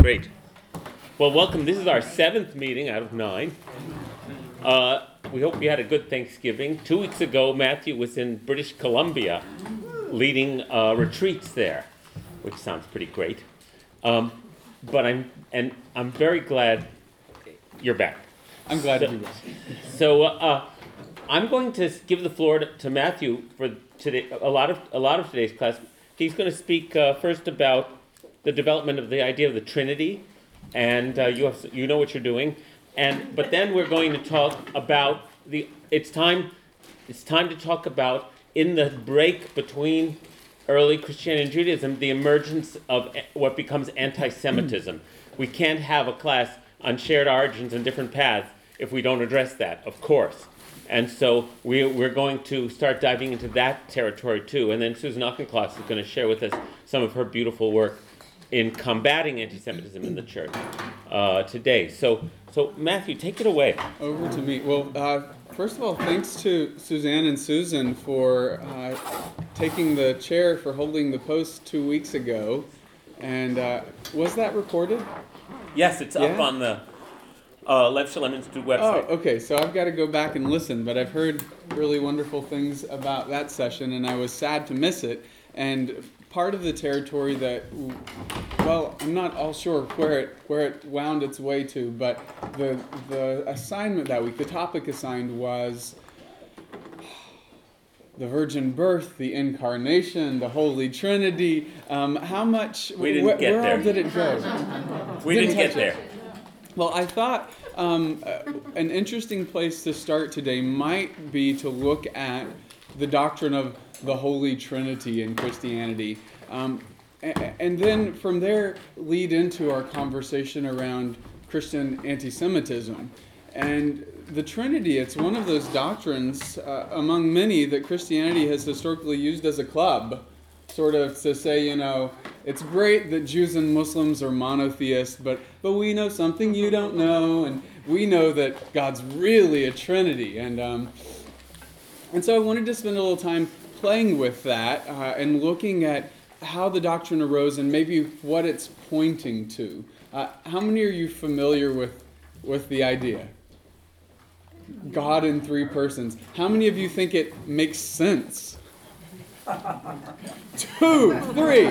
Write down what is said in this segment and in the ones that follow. Great. Well, welcome. This is our 7th meeting out of 9. We hope you had a good Thanksgiving. 2 weeks ago, Matthew was in British Columbia leading retreats there, which sounds pretty great. But I'm very glad you're back. I'm glad to be back. So I'm going to give the floor to Matthew for today. A lot of today's class. He's going to speak first about the development of the idea of the Trinity, and you know what you're doing. But then we're going to talk about it's time to talk about, in the break between early Christianity and Judaism, the emergence of what becomes anti-Semitism. We can't have a class on shared origins and different paths if we don't address that, of course. And so we're going to start diving into that territory too. And then Susan Auchincloss is going to share with us some of her beautiful work in combating anti-Semitism in the church today. So Matthew, take it away. Over to me. Well, first of all, thanks to Suzanne and Susan for taking the chair, for holding the post 2 weeks ago. And was that recorded? Yes, it's up on the Lev Shalom Institute website. Oh, okay. So I've got to go back and listen, but I've heard really wonderful things about that session, and I was sad to miss it. And part of the territory that, well, I'm not all sure where it wound its way to, but the assignment that week, the topic assigned was the virgin birth, the incarnation, the Holy Trinity. How much? We didn't get where there. Where did it go? We didn't get there. Well, I thought an interesting place to start today might be to look at the doctrine of the Holy Trinity in Christianity. And then from there lead into our conversation around Christian anti-Semitism. And the Trinity, it's one of those doctrines among many that Christianity has historically used as a club, sort of to say, you know, it's great that Jews and Muslims are monotheists, but we know something you don't know, and we know that God's really a Trinity. And so I wanted to spend a little time playing with that and looking at how the doctrine arose and maybe what it's pointing to. How many are you familiar with the idea? God in three persons. How many of you think it makes sense? 2, 3.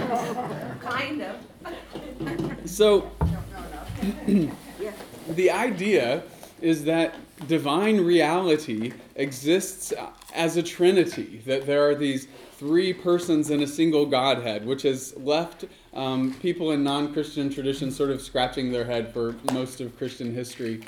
Kind of. So the idea is that divine reality exists as a Trinity, that there are these three persons in a single Godhead, which has left people in non-Christian traditions sort of scratching their head for most of Christian history.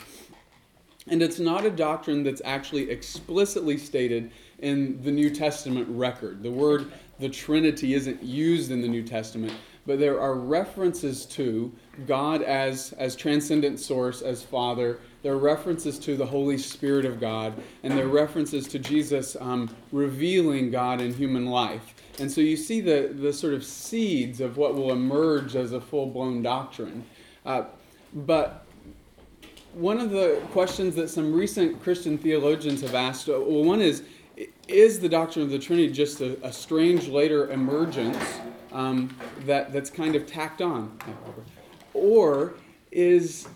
And it's not a doctrine that's actually explicitly stated in the New Testament record. The word, the Trinity, isn't used in the New Testament, but there are references to God as transcendent source, as Father. There are references to the Holy Spirit of God, and there are references to Jesus revealing God in human life. And so you see the sort of seeds of what will emerge as a full-blown doctrine. But one of the questions that some recent Christian theologians have asked, well, one is the doctrine of the Trinity just a strange later emergence that's kind of tacked on? Or is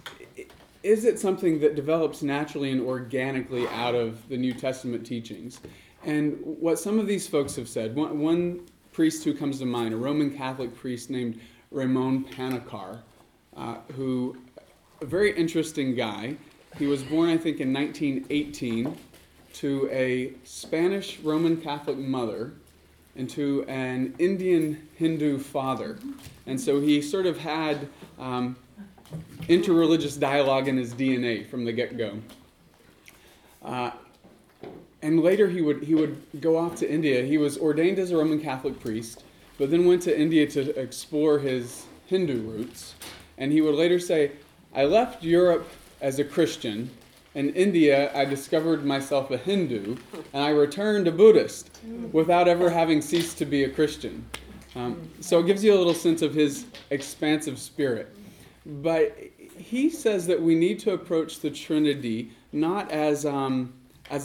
it something that develops naturally and organically out of the New Testament teachings? And what some of these folks have said, one priest who comes to mind, a Roman Catholic priest named Raimon Panikkar, who, a very interesting guy. He was born, I think, in 1918 to a Spanish Roman Catholic mother and to an Indian Hindu father. And so he sort of had interreligious dialogue in his DNA from the get-go. And later he would go off to India. He was ordained as a Roman Catholic priest, but then went to India to explore his Hindu roots. And he would later say, "I left Europe as a Christian. In India, I discovered myself a Hindu, and I returned a Buddhist without ever having ceased to be a Christian." So it gives you a little sense of his expansive spirit. But he says that we need to approach the Trinity not as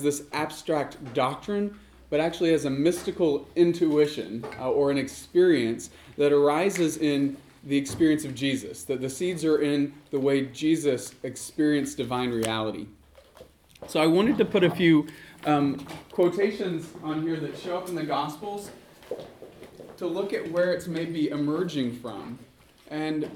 this abstract doctrine, but actually as a mystical intuition or an experience that arises in the experience of Jesus, that the seeds are in the way Jesus experienced divine reality. So I wanted to put a few quotations on here that show up in the Gospels to look at where it's maybe emerging from. And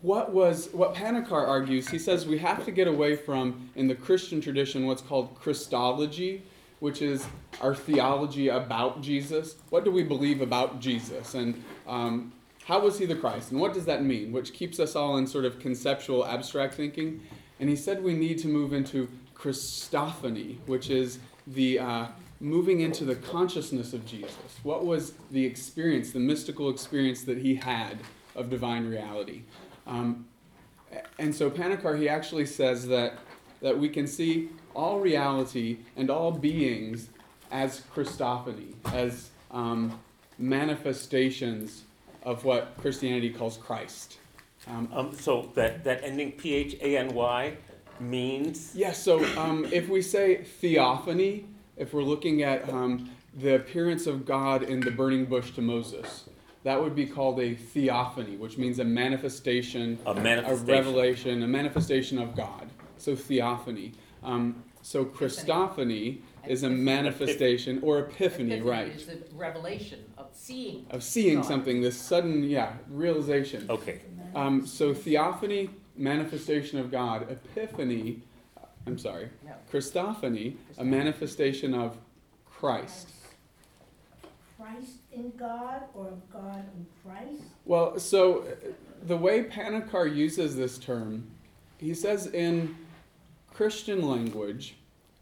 what Panikkar argues, he says we have to get away from, in the Christian tradition, what's called Christology, which is our theology about Jesus. What do we believe about Jesus? And how was he the Christ? And what does that mean? Which keeps us all in sort of conceptual, abstract thinking. And he said we need to move into Christophany, which is the moving into the consciousness of Jesus. What was the experience, the mystical experience that he had of divine reality? And so Panikkar, he actually says that we can see all reality and all beings as Christophany, as manifestations of what Christianity calls Christ. So that ending P-H-A-N-Y means? Yes, so if we say theophany, if we're looking at the appearance of God in the burning bush to Moses, that would be called a theophany, which means a manifestation, a revelation, a manifestation of God. So theophany. So Christophany is a manifestation, or epiphany, right? Epiphany is the revelation of seeing. Of seeing God. Something, this sudden, realization. Okay. So theophany, manifestation of God. Epiphany, Christophany, a manifestation of Christ. Christ in God, or God in Christ? Well, so the way Panikkar uses this term, he says in Christian language,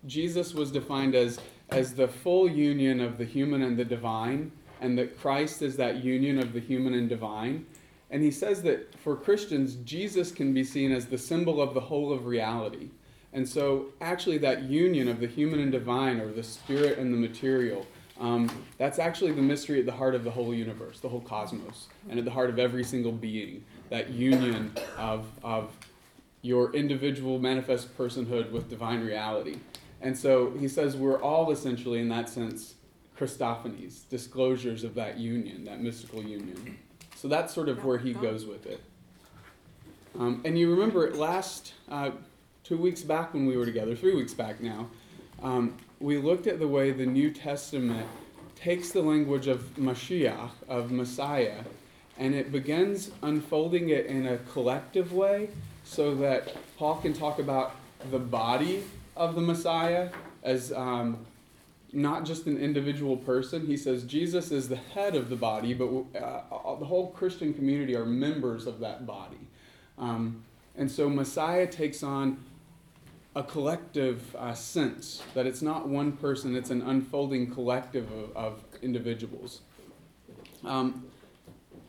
Jesus was defined as the full union of the human and the divine, and that Christ is that union of the human and divine. And he says that for Christians, Jesus can be seen as the symbol of the whole of reality. And so actually that union of the human and divine, or the spirit and the material, that's actually the mystery at the heart of the whole universe, the whole cosmos, and at the heart of every single being, that union of your individual manifest personhood with divine reality. And so he says we're all essentially, in that sense, Christophanies, disclosures of that union, that mystical union. So that's sort of where he goes with it. And you remember last 2 weeks back when we were together, 3 weeks back now, we looked at the way the New Testament takes the language of Mashiach, of Messiah, and it begins unfolding it in a collective way, so that Paul can talk about the body of the Messiah as not just an individual person. He says Jesus is the head of the body, but the whole Christian community are members of that body. And so Messiah takes on a collective sense, that it's not one person, it's an unfolding collective of individuals.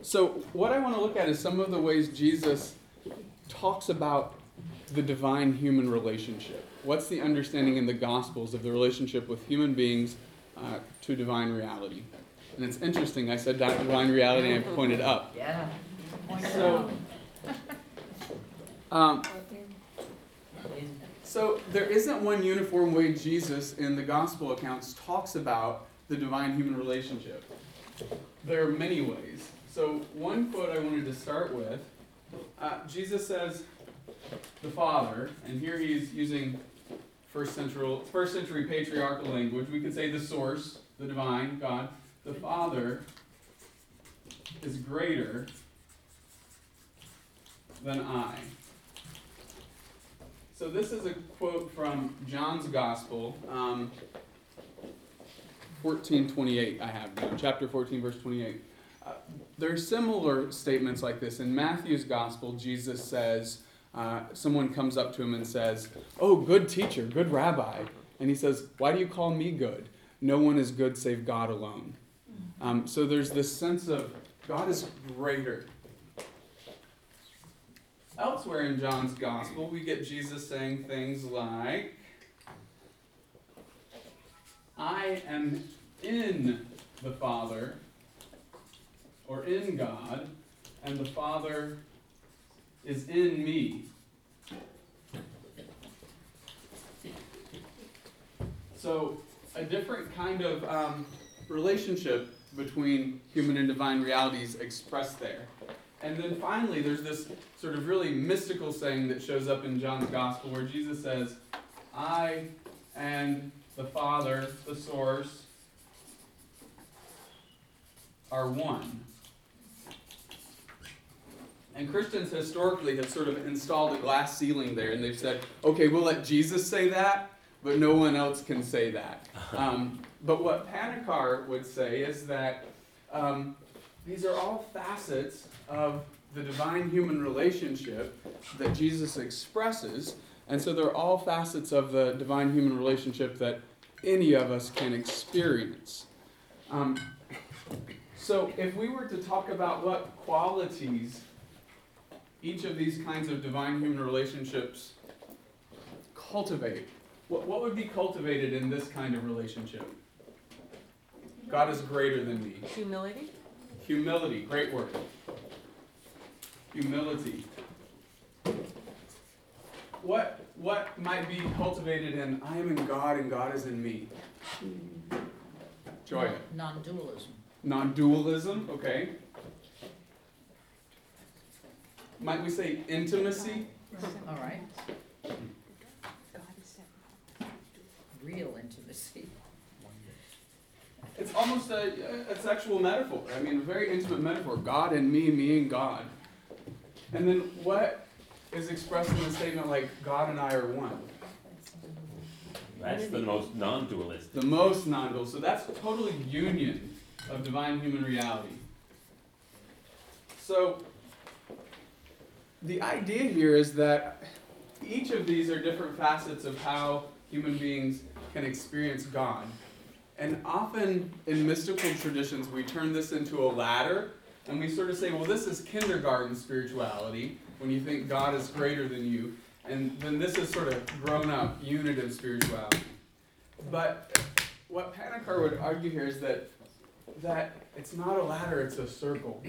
So what I want to look at is some of the ways Jesus talks about the divine human relationship. What's the understanding in the Gospels of the relationship with human beings to divine reality? And it's interesting, I said divine reality and I pointed up. Yeah. So, so there isn't one uniform way Jesus in the Gospel accounts talks about the divine human relationship. There are many ways. So one quote I wanted to start with, Jesus says the Father, and here he's using first century patriarchal language. We could say the source, the divine, God. The Father is greater than I. So this is a quote from John's Gospel, 14:28 I have now, chapter 14, verse 28. There are similar statements like this. In Matthew's Gospel, Jesus says, someone comes up to him and says, "Oh, good teacher, good rabbi." And he says, "Why do you call me good? No one is good save God alone." So there's this sense of God is greater. Elsewhere in John's Gospel, we get Jesus saying things like, "I am in the Father," or in God, "and the Father is in me." So a different kind of relationship between human and divine realities expressed there. And then finally, there's this sort of really mystical saying that shows up in John's Gospel where Jesus says, I and the Father, the source, are one. And Christians historically have sort of installed a glass ceiling there, and they've said, okay, we'll let Jesus say that, but no one else can say that. But what Panikkar would say is that these are all facets of the divine human relationship that Jesus expresses, and so they're all facets of the divine human relationship that any of us can experience. So if we were to talk about what qualities each of these kinds of divine human relationships cultivate, what would be cultivated in this kind of relationship? God is greater than me. Humility. Humility, great word. Humility. What might be cultivated in I am in God and God is in me? Joya. Non-dualism. Non-dualism, okay. Might we say intimacy? All right. Real intimacy. It's almost a sexual metaphor. I mean, a very intimate metaphor. God and me and God. And then what is expressed in the statement like, God and I are one? That's the most non-dualistic. The most non-dualistic. So that's total union of divine human reality. So the idea here is that each of these are different facets of how human beings can experience God. And often in mystical traditions, we turn this into a ladder, and we sort of say, well, this is kindergarten spirituality, when you think God is greater than you, and then this is sort of grown-up, unitive spirituality. But what Panikkar would argue here is that it's not a ladder, it's a circle,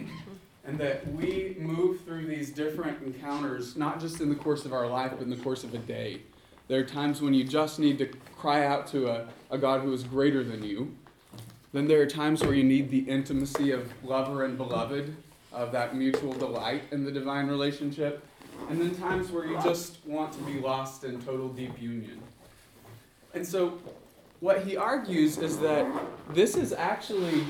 and that we move through these different encounters, not just in the course of our life, but in the course of a day. There are times when you just need to cry out to a God who is greater than you. Then there are times where you need the intimacy of lover and beloved, of that mutual delight in the divine relationship. And then times where you just want to be lost in total deep union. And so what he argues is that this is actually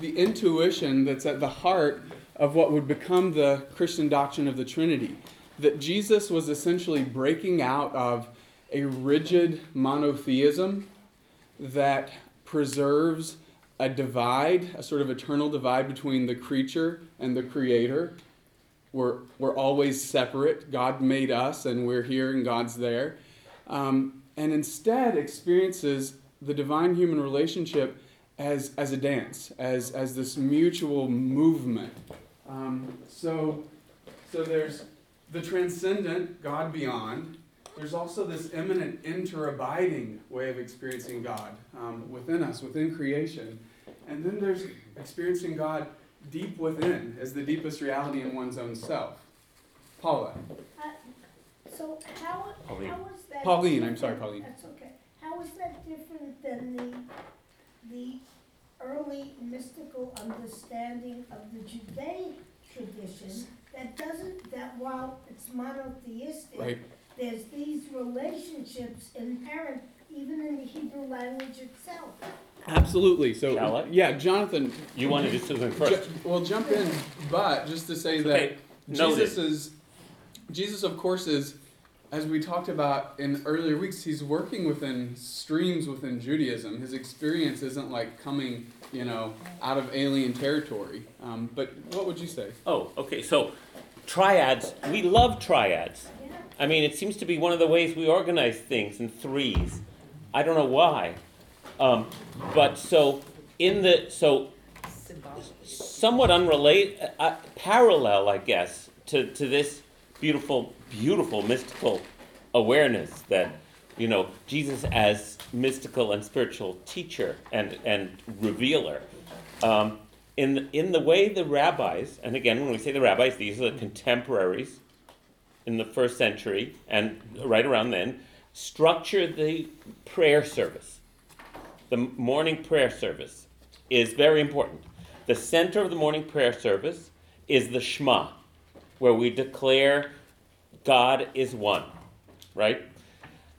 the intuition that's at the heart of what would become the Christian doctrine of the Trinity. That Jesus was essentially breaking out of a rigid monotheism that preserves a divide, a sort of eternal divide between the creature and the creator. We're always separate. God made us and we're here and God's there. And instead experiences the divine human relationship as a dance, as this mutual movement. So there's the transcendent, God beyond. There's also this immanent, interabiding way of experiencing God within us, within creation. And then there's experiencing God deep within, as the deepest reality in one's own self. Paula. So how is that? Pauline, I'm sorry, Pauline. That's okay. How is that different than the early mystical understanding of the Judaic tradition? That while it's monotheistic, right, there's these relationships inherent even in the Hebrew language itself. Absolutely. So, yeah, Jonathan. You wanted to do first. Well, jump in, but just to say that Jesus, of course, is, as we talked about in earlier weeks, he's working within streams within Judaism. His experience isn't like coming, out of alien territory. But what would you say? Oh, okay. So triads, we love triads. I mean, it seems to be one of the ways we organize things in threes. I don't know why. Somewhat unrelated, parallel, I guess, to this beautiful mystical awareness that, Jesus as mystical and spiritual teacher and revealer. In the way the rabbis, and again, when we say the rabbis, these are the contemporaries in the first century and right around then, structure the prayer service. The morning prayer service is very important. The center of the morning prayer service is the Shema, where we declare God is one, right?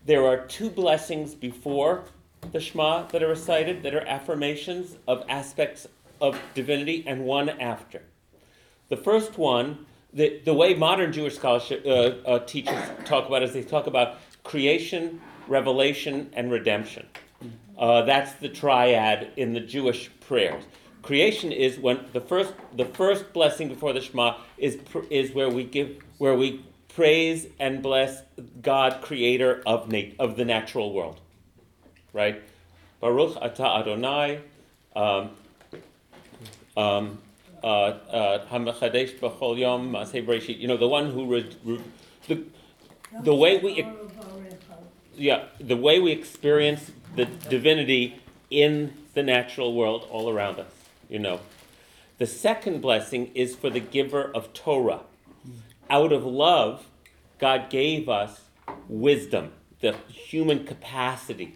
There are two blessings before the Shema that are recited that are affirmations of aspects of divinity, and one after. The first one, the way modern Jewish scholarship teachers talk about it is they talk about creation, revelation, and redemption. That's the triad in the Jewish prayers. Creation is when the first blessing before the Shema is where we praise and bless God, creator of the natural world, right? Baruch atah Adonai, Hamachadesh b'chol yom Maseh Bereshit. You know, the one who the way we experience the divinity in the natural world all around us. You know, the second blessing is for the giver of Torah. Out of love, God gave us wisdom, the human capacity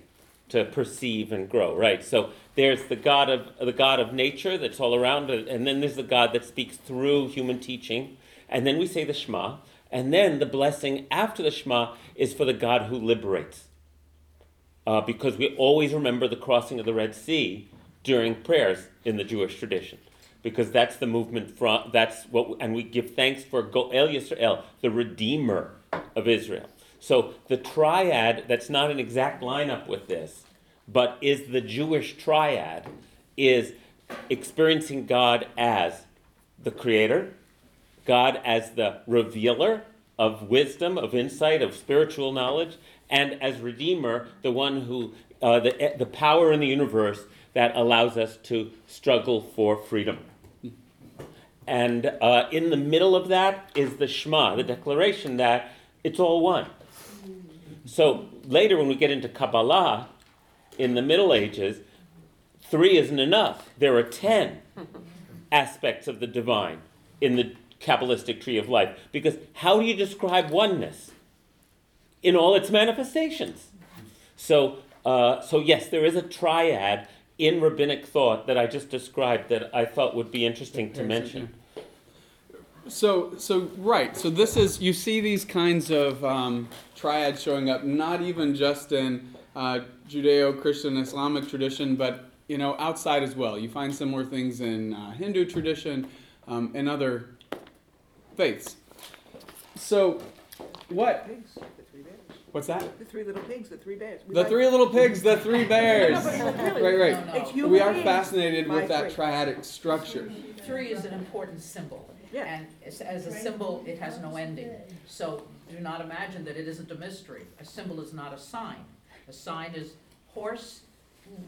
to perceive and grow, right? So there's the God of nature that's all around, and then there's the God that speaks through human teaching. And then we say the Shema, and then the blessing after the Shema is for the God who liberates. Because we always remember the crossing of the Red Sea during prayers in the Jewish tradition, because that's the movement from, and we give thanks for Goel Yisrael, the Redeemer of Israel. So the triad, that's not an exact lineup with this, but is the Jewish triad, is experiencing God as the creator, God as the revealer of wisdom, of insight, of spiritual knowledge, and as redeemer, the one who, the power in the universe that allows us to struggle for freedom. And in the middle of that is the Shema, the declaration that it's all one. So later when we get into Kabbalah, in the Middle Ages, 3 isn't enough. There are 10 aspects of the divine in the Kabbalistic tree of life. Because how do you describe oneness in all its manifestations? So yes, there is a triad in rabbinic thought that I just described that I thought would be interesting to mention. So right. So this is, you see these kinds of triads showing up, not even just in Judeo-Christian Islamic tradition, but outside as well. You find similar things in Hindu tradition and other faiths. So what? What's that? The three little pigs, the three bears. Right. No. We are fascinated with that triadic structure. 3 is an important symbol. Yeah. And as a symbol, it has no ending. So do not imagine that it isn't a mystery. A symbol is not a sign. A sign is horse,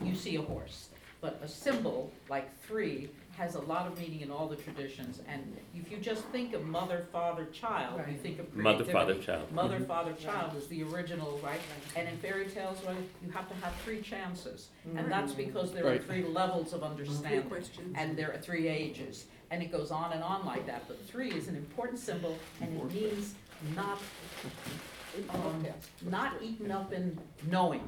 you see a horse. But a symbol, like 3, has a lot of meaning in all the traditions. And if you just think of mother, father, child, right. You think of creativity. Mother, father, child. Mother, mm-hmm. father, child is the original, right? And in fairy tales, right, you have to have 3 chances. Mm-hmm. And that's because there are 3 levels of understanding. Mm-hmm. And there are 3 ages. And it goes on and on like that. But 3 is an important symbol, and it means not eaten up in knowing,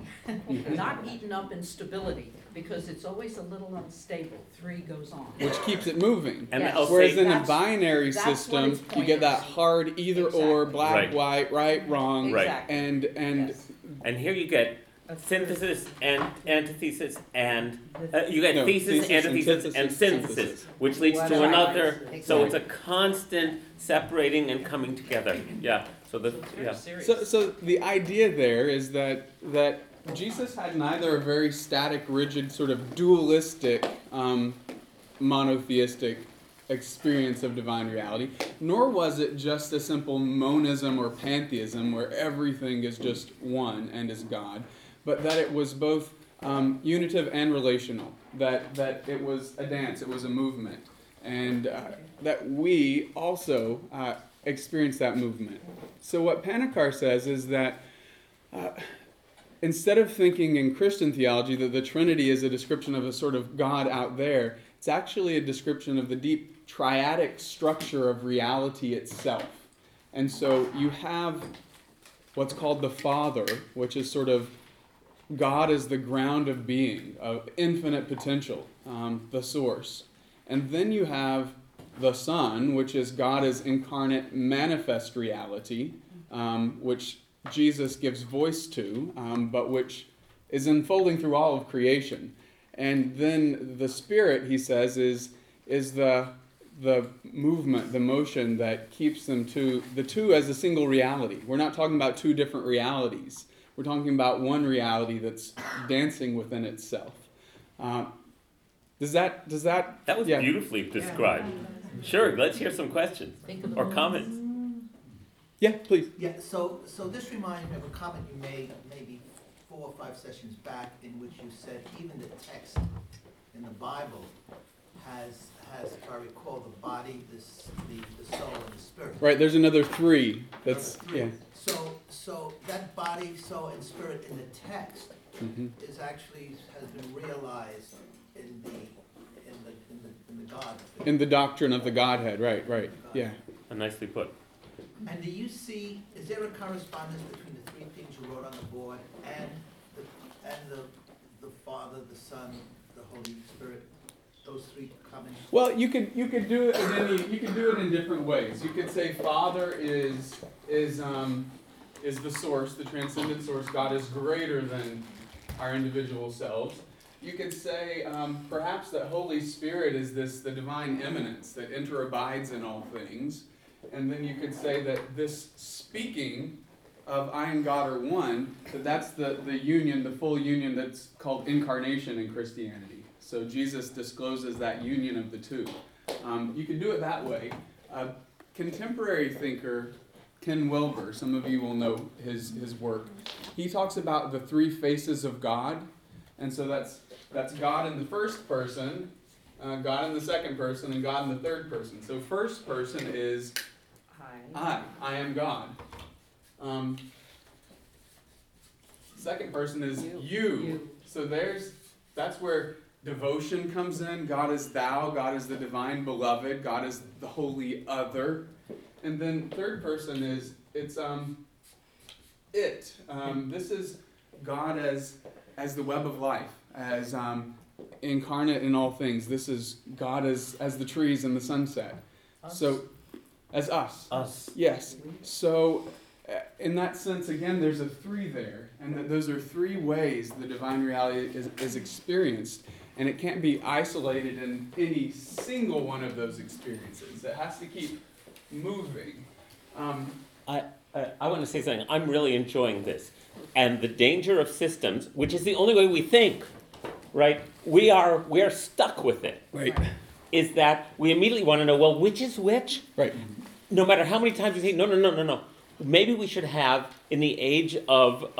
not eaten up in stability, because it's always a little unstable. 3 goes on. Which keeps it moving. And yes. Whereas in a binary system, you get that hard either or, black, white, right, wrong. Exactly. And yes. And here you get synthesis and antithesis, and you get thesis, antithesis, and synthesis, which leads to another. Exactly. So it's a constant separating and coming together. Yeah. So the idea there is that Jesus had neither a very static, rigid, sort of dualistic, monotheistic experience of divine reality, nor was it just a simple monism or pantheism where everything is just one and is God, but that it was both unitive and relational, that it was a dance, it was a movement, and that we also experience that movement. So what Panikkar says is that instead of thinking in Christian theology that the Trinity is a description of a sort of God out there, it's actually a description of the deep triadic structure of reality itself. And so you have what's called the Father, which is sort of God is the ground of being, of infinite potential, the source. And then you have the Son, which is God as incarnate manifest reality, which Jesus gives voice to, but which is unfolding through all of creation. And then the Spirit, he says, is the movement, the motion that keeps them to the two as a single reality. We're not talking about two different realities. We're talking about one reality that's dancing within itself. Does that? That was beautifully described. Yeah. Sure, let's hear some questions or comments. Yeah, please. Yeah, so this reminds me of a comment you made maybe 4 or 5 sessions back, in which you said even the text in the Bible has, if I recall, the body, the soul, and the spirit. Right. There's another 3. That's 3. Yeah. So that body, soul, and spirit in the text is actually has been realized in the Godhead. In the doctrine of the Godhead. Right. Yeah. And nicely put. And do you see? Is there a correspondence between the 3 things you wrote on the board and the Father, the Son, the Holy Spirit? Those 3 comments. Well, you could do it in different ways. You could say Father is the source, the transcendent source. God is greater than our individual selves. You could say perhaps that Holy Spirit is the divine eminence that interabides in all things. And then you could say that this speaking of I and God are one, that's the union, the full union that's called incarnation in Christianity. So Jesus discloses that union of the two. You can do it that way. A contemporary thinker, Ken Wilber, some of you will know his work, he talks about the 3 faces of God. And so that's God in the first person, God in the second person, and God in the third person. So first person is I am God. Second person is you. So that's where devotion comes in. God is thou. God is the divine beloved. God is the holy other. And then third person is it. This is God as the web of life, as incarnate in all things. This is God as the trees in the sunset. Us. So as us. Yes. So in that sense, again, there's a 3 there, and that those are 3 ways the divine reality is experienced, and it can't be isolated in any single one of those experiences. It has to keep moving. I want to say something. I'm really enjoying this, and the danger of systems, which is the only way we think, right? We are stuck with it. Right. Is that we immediately want to know, well, which is which? Right. No matter how many times we say, no. Maybe we should have, in the age of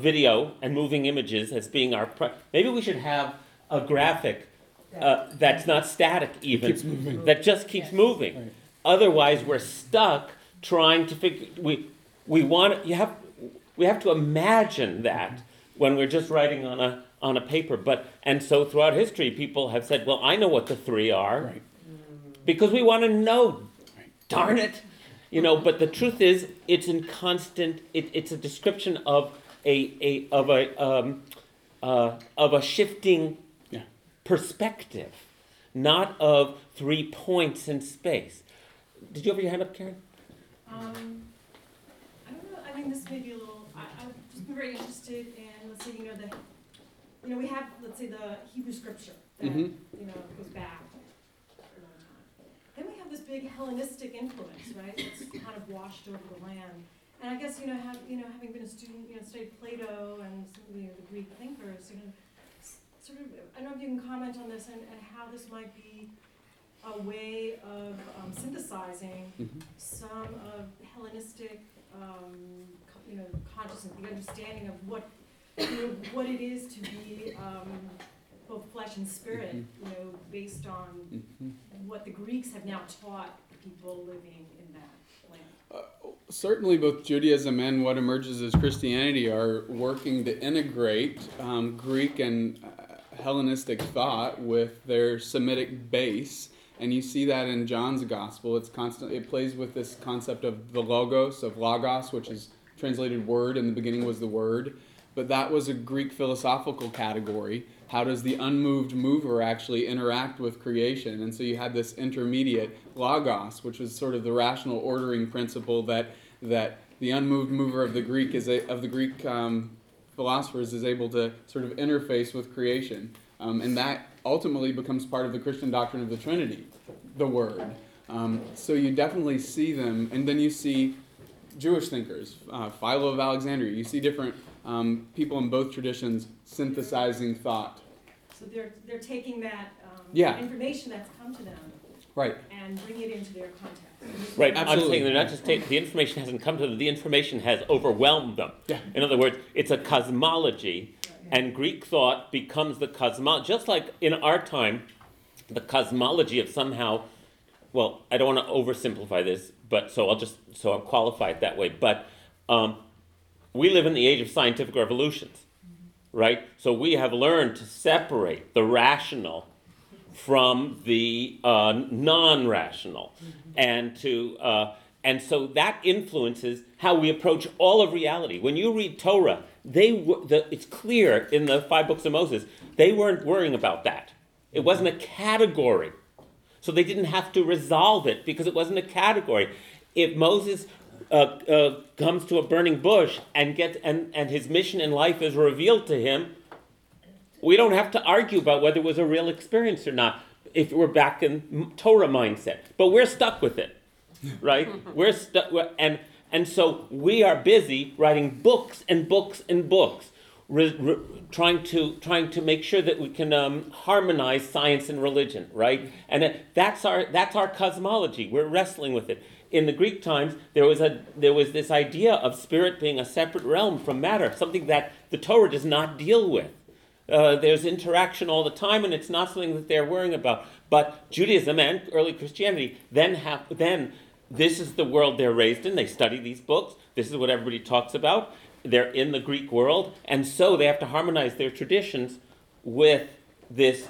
video and moving images as being our, maybe we should have a graphic that's not static even, that just keeps moving. Right. Otherwise, we're stuck trying to figure. We have to imagine that when we're just writing on a paper. So throughout history, people have said, "Well, I know what the 3 are," right, because we want to know. Right. Darn it. You know, but the truth is, it's in constant. It's a description of a shifting perspective, not of 3 points in space. Did you have your hand up, Karen? I don't know. I mean, this may be a little. I've just been very interested in, let's say, we have, let's say, the Hebrew scripture that goes back. Then we have this big Hellenistic influence, right? That's kind of washed over the land. And I guess having been a student, studied Plato and some of the Greek thinkers, sort of. I don't know if you can comment on this and how this might be a way of synthesizing some of Hellenistic, consciousness, the understanding of what it is to be. Both flesh and spirit, based on what the Greeks have now taught people living in that land. Certainly both Judaism and what emerges as Christianity are working to integrate Greek and Hellenistic thought with their Semitic base, and you see that in John's Gospel. It plays with this concept of the Logos, which is translated word, in the beginning was the word. but that was a Greek philosophical category. How does the unmoved mover actually interact with creation? And so you had this intermediate logos, which was sort of the rational ordering principle that the unmoved mover of the Greek philosophers is able to sort of interface with creation, and that ultimately becomes part of the Christian doctrine of the Trinity, the Word. So you definitely see them, and then you see Jewish thinkers, Philo of Alexandria. You see different people in both traditions synthesizing thought. So they're taking that information that's come to them, right, and bringing it into their context. Right. Absolutely. I'm saying they're not just taking the information hasn't come to them; the information has overwhelmed them. Yeah. In other words, it's a cosmology, and Greek thought becomes the cosmology. Just like in our time, the cosmology of somehow. Well, I don't want to oversimplify this, but I'll qualify it that way. But we live in the age of scientific revolutions, right? So we have learned to separate the rational from the non-rational, and so that influences how we approach all of reality. When you read Torah, it's clear in the 5 books of Moses they weren't worrying about that. It wasn't a category. So they didn't have to resolve it because it wasn't a category. If Moses comes to a burning bush and his mission in life is revealed to him, we don't have to argue about whether it was a real experience or not if we're back in Torah mindset. But we're stuck with it, right? We're stuck, and so we are busy writing books and books and books, trying to make sure that we can harmonize science and religion, right? And that's our cosmology. We're wrestling with it. In the Greek times, there was this idea of spirit being a separate realm from matter, something that the Torah does not deal with. There's interaction all the time, and it's not something that they're worrying about. But Judaism and early Christianity then this is the world they're raised in. They study these books. This is what everybody talks about. They're in the Greek world, and so they have to harmonize their traditions with this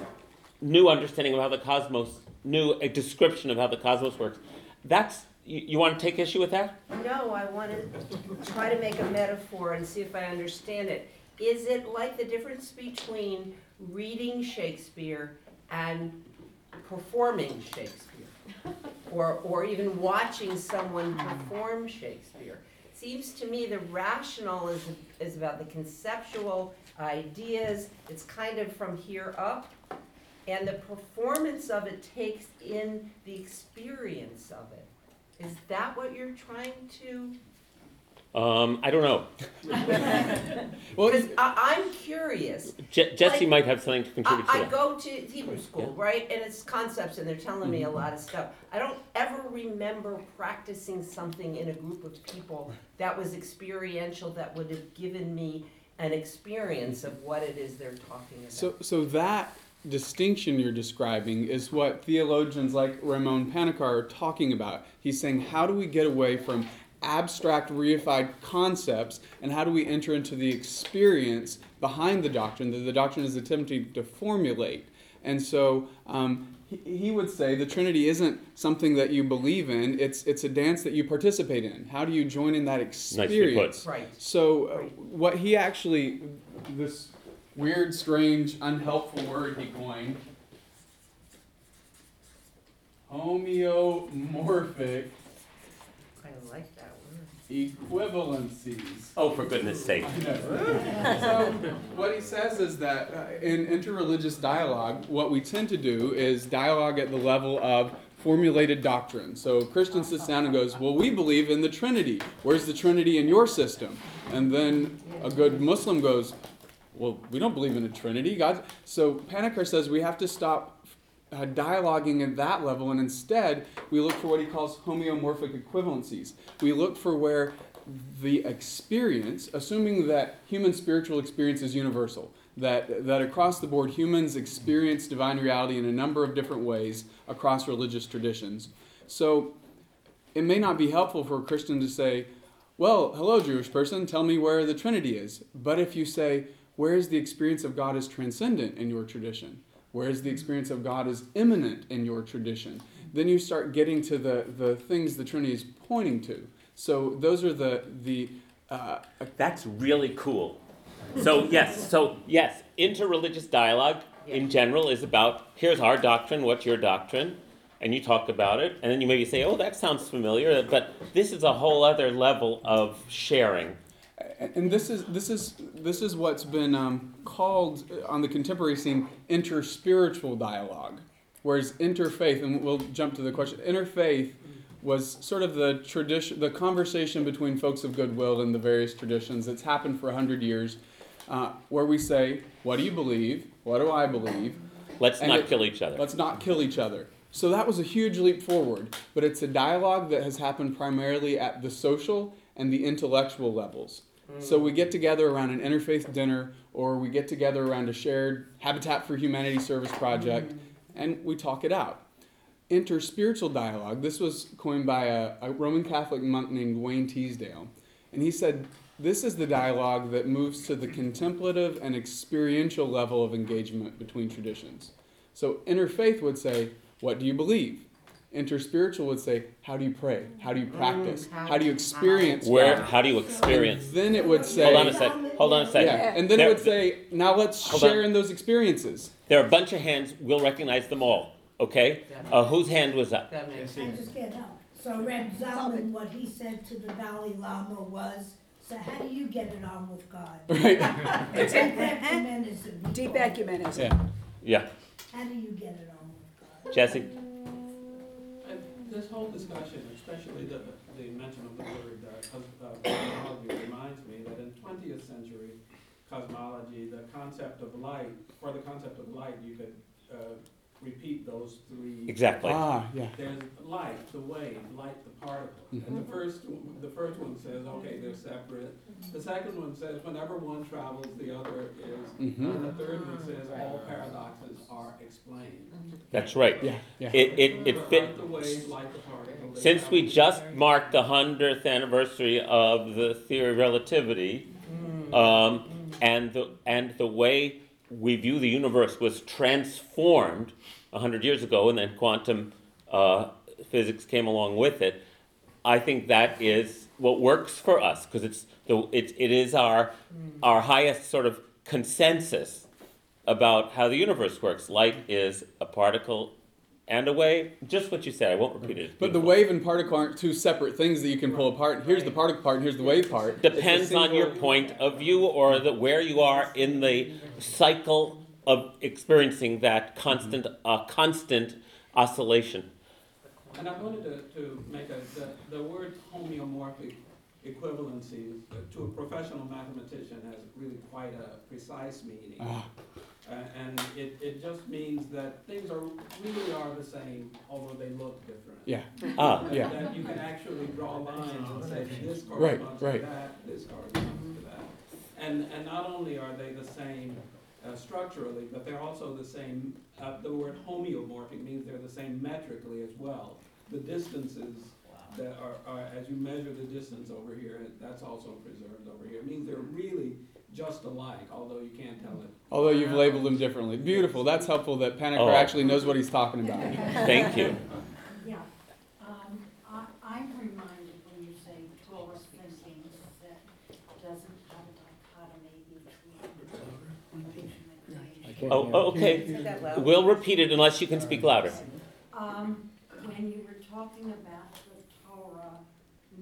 new understanding of how the cosmos, a description of how the cosmos works. You want to take issue with that? No, I want to try to make a metaphor and see if I understand it. Is it like the difference between reading Shakespeare and performing Shakespeare? Or even watching someone perform Shakespeare? Seems to me the rational is about the conceptual ideas. It's kind of from here up, and the performance of it takes in the experience of it. Is that what you're trying to? I don't know. Because I'm curious. Jesse might have something to contribute to that. I go to Hebrew school, right? And it's concepts, and they're telling me a lot of stuff. I don't ever remember practicing something in a group of people that was experiential, that would have given me an experience of what it is they're talking about. So that distinction you're describing is what theologians like Raimon Panikkar are talking about. He's saying, how do we get away from abstract, reified concepts, and how do we enter into the experience behind the doctrine that the doctrine is attempting to formulate? And so he would say the Trinity isn't something that you believe in, it's a dance that you participate in. How do you join in that experience? Right. So what he actually, this weird, strange, unhelpful word he coined, homeomorphic, I like that word. Equivalencies. Oh, for goodness sake. I know. So what he says is that in interreligious dialogue, what we tend to do is dialogue at the level of formulated doctrine. So Christian sits down and goes, well, we believe in the Trinity. Where's the Trinity in your system? And then a good Muslim goes, well, we don't believe in a Trinity. God. So Panikkar says we have to stop dialoguing at that level, and instead we look for what he calls homeomorphic equivalencies. We look for where the experience, assuming that human spiritual experience is universal, that across the board humans experience divine reality in a number of different ways across religious traditions. So it may not be helpful for a Christian to say, well, hello Jewish person, tell me where the Trinity is. But if you say, where is the experience of God as transcendent in your tradition? Whereas the experience of God is immanent in your tradition, then you start getting to the things the Trinity is pointing to. So those are the that's really cool. So yes, interreligious dialogue in general is about, here's our doctrine, what's your doctrine? And you talk about it, and then you maybe say, oh, that sounds familiar, but this is a whole other level of sharing. And this is what's been called on the contemporary scene interspiritual dialogue, whereas interfaith, and we'll jump to the question, interfaith was sort of the tradition, the conversation between folks of goodwill and the various traditions that's happened for 100 years, where we say, what do you believe? What do I believe? Let's not kill each other. So that was a huge leap forward, but it's a dialogue that has happened primarily at the social and the intellectual levels. So we get together around an interfaith dinner, or we get together around a shared Habitat for Humanity service project, and we talk it out. Interspiritual dialogue, this was coined by a Roman Catholic monk named Wayne Teasdale, and he said, this is the dialogue that moves to the contemplative and experiential level of engagement between traditions. So interfaith would say, what do you believe? Interspiritual would say, how do you pray? How do you practice? How do you experience God? How do you experience? And then it would say... Hold on a second. Yeah. And then it would say, now let's share in those experiences. There are a bunch of hands. We'll recognize them all. Okay? Whose hand was up? I just can't help. So Ram Zalman, what he said to the Dalai Lama was, so how do you get it on with God? Right. It's deep ecumenism. Deep ecumenism. Yeah. How do you get it on with God? Jesse? This whole discussion, especially the mention of the word cosmology, reminds me that in 20th century cosmology, the concept of light, you could repeat those three. Exactly. There's light, the wave, light, the particle. Mm-hmm. And the first one says, okay, they're separate. The second one says, whenever one travels, the other is. Mm-hmm. And the third one says, all paradoxes are explained. That's right. Yeah. It fits. Since we just marked the 100th anniversary of the theory of relativity, and the way we view the universe was transformed 100 years ago, and then quantum physics came along with it. I think that is what works for us, because it is our highest sort of consensus about how the universe works. Light is a particle and a wave. Just what you said. I won't repeat it. But the wave and particle aren't two separate things that you can pull apart. Here's the particle part, and here's the wave part. Depends on your point of view or where you are in the cycle of experiencing that constant oscillation. And I wanted to make the word homeomorphic equivalency to a professional mathematician has really quite a precise meaning. And it just means that things really are the same, although they look different. Yeah. That you can actually draw lines and say this corresponds to that, this corresponds to that. And not only are they the same structurally, but they're also the same, the word homeomorphic means they're the same metrically as well. The distances that are, as you measure the distance over here, that's also preserved over here. It means they're really just alike, although you can't tell it. Although you've labeled them differently. Beautiful. That's helpful that Panikkar actually knows what he's talking about. Thank you. Yeah. I'm reminded when you say torus thinking that doesn't have a dichotomy between. Okay. We'll repeat it unless you can speak louder. When you were talking about the Torah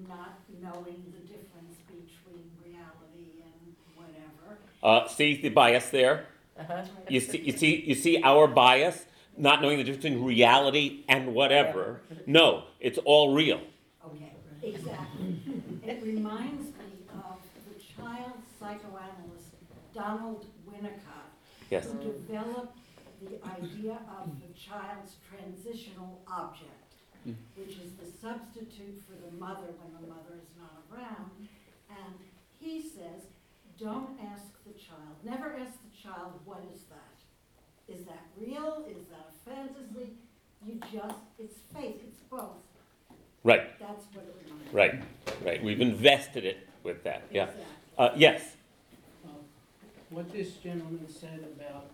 not knowing the difference between reality and whatever. See the bias there? Uh-huh. You see our bias, not knowing the difference between reality and whatever. No, it's all real. Okay, exactly. It reminds me of the child psychoanalyst Donald Winnicott, who developed the idea of the child's transitional object, which is the substitute for the mother when the mother is not around. And he says, never ask the child, what is that? Is that real? Is that a fantasy? It's faith, it's both. Right. That's what it reminds me of. Right. We've invested it with that. Yeah. Exactly. Yes? What this gentleman said about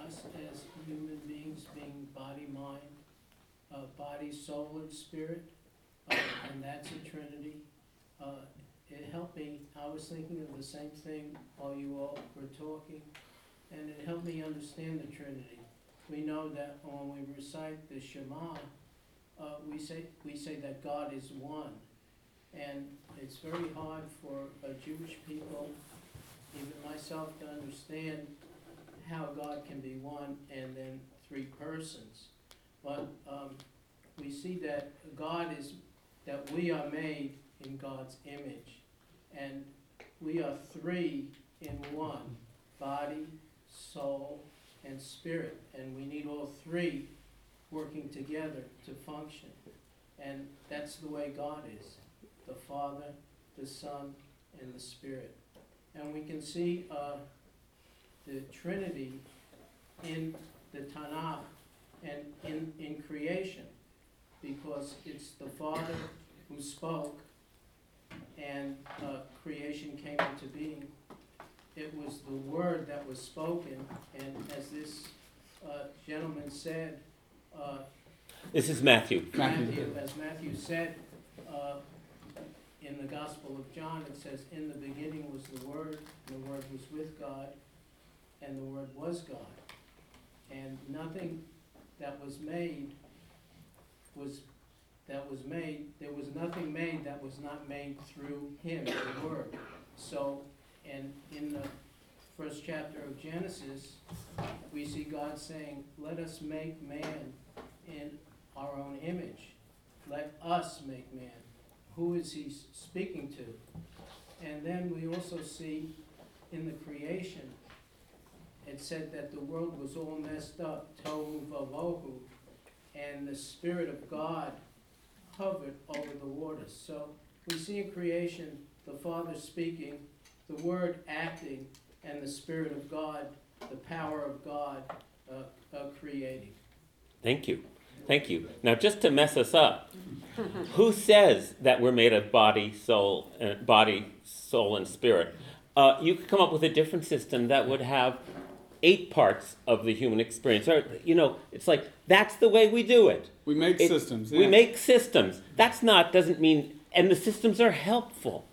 us as human beings being body, mind, body, soul, and spirit, and that's a trinity. it helped me. I was thinking of the same thing while you all were talking, and it helped me understand the Trinity. We know that when we recite the Shema, we say that God is one, and it's very hard for Jewish people, even myself, to understand how God can be one and then three persons. But we see that God is, that we are made in God's image, and we are three in one, body, soul, and spirit, and we need all three working together to function. And that's the way God is, the Father, the Son, and the Spirit. And we can see the Trinity in the Tanakh and in creation, because it's the Father who spoke and creation came into being. It was the Word that was spoken, and as this gentleman said, this is Matthew. As Matthew said in the Gospel of John, it says, in the beginning was the Word, and the Word was with God, and the Word was God. And nothing that was made there was nothing made that was not made through him, the Word. So, and in the first chapter of Genesis, we see God saying, let us make man in our own image. Let us make man. Who is he speaking to? And then we also see in the creation, it said that the world was all messed up, tohu vavohu, and the Spirit of God hovered over the waters. So we see in creation the Father speaking, the Word acting, and the Spirit of God, the power of God, creating. Thank you. Now, just to mess us up, who says that we're made of body, soul, and spirit? You could come up with a different system that would have 8 parts of the human experience. Or, you know, it's like, that's the way we do it. We make systems. Yeah. We make systems. That's not, doesn't mean, and the systems are helpful.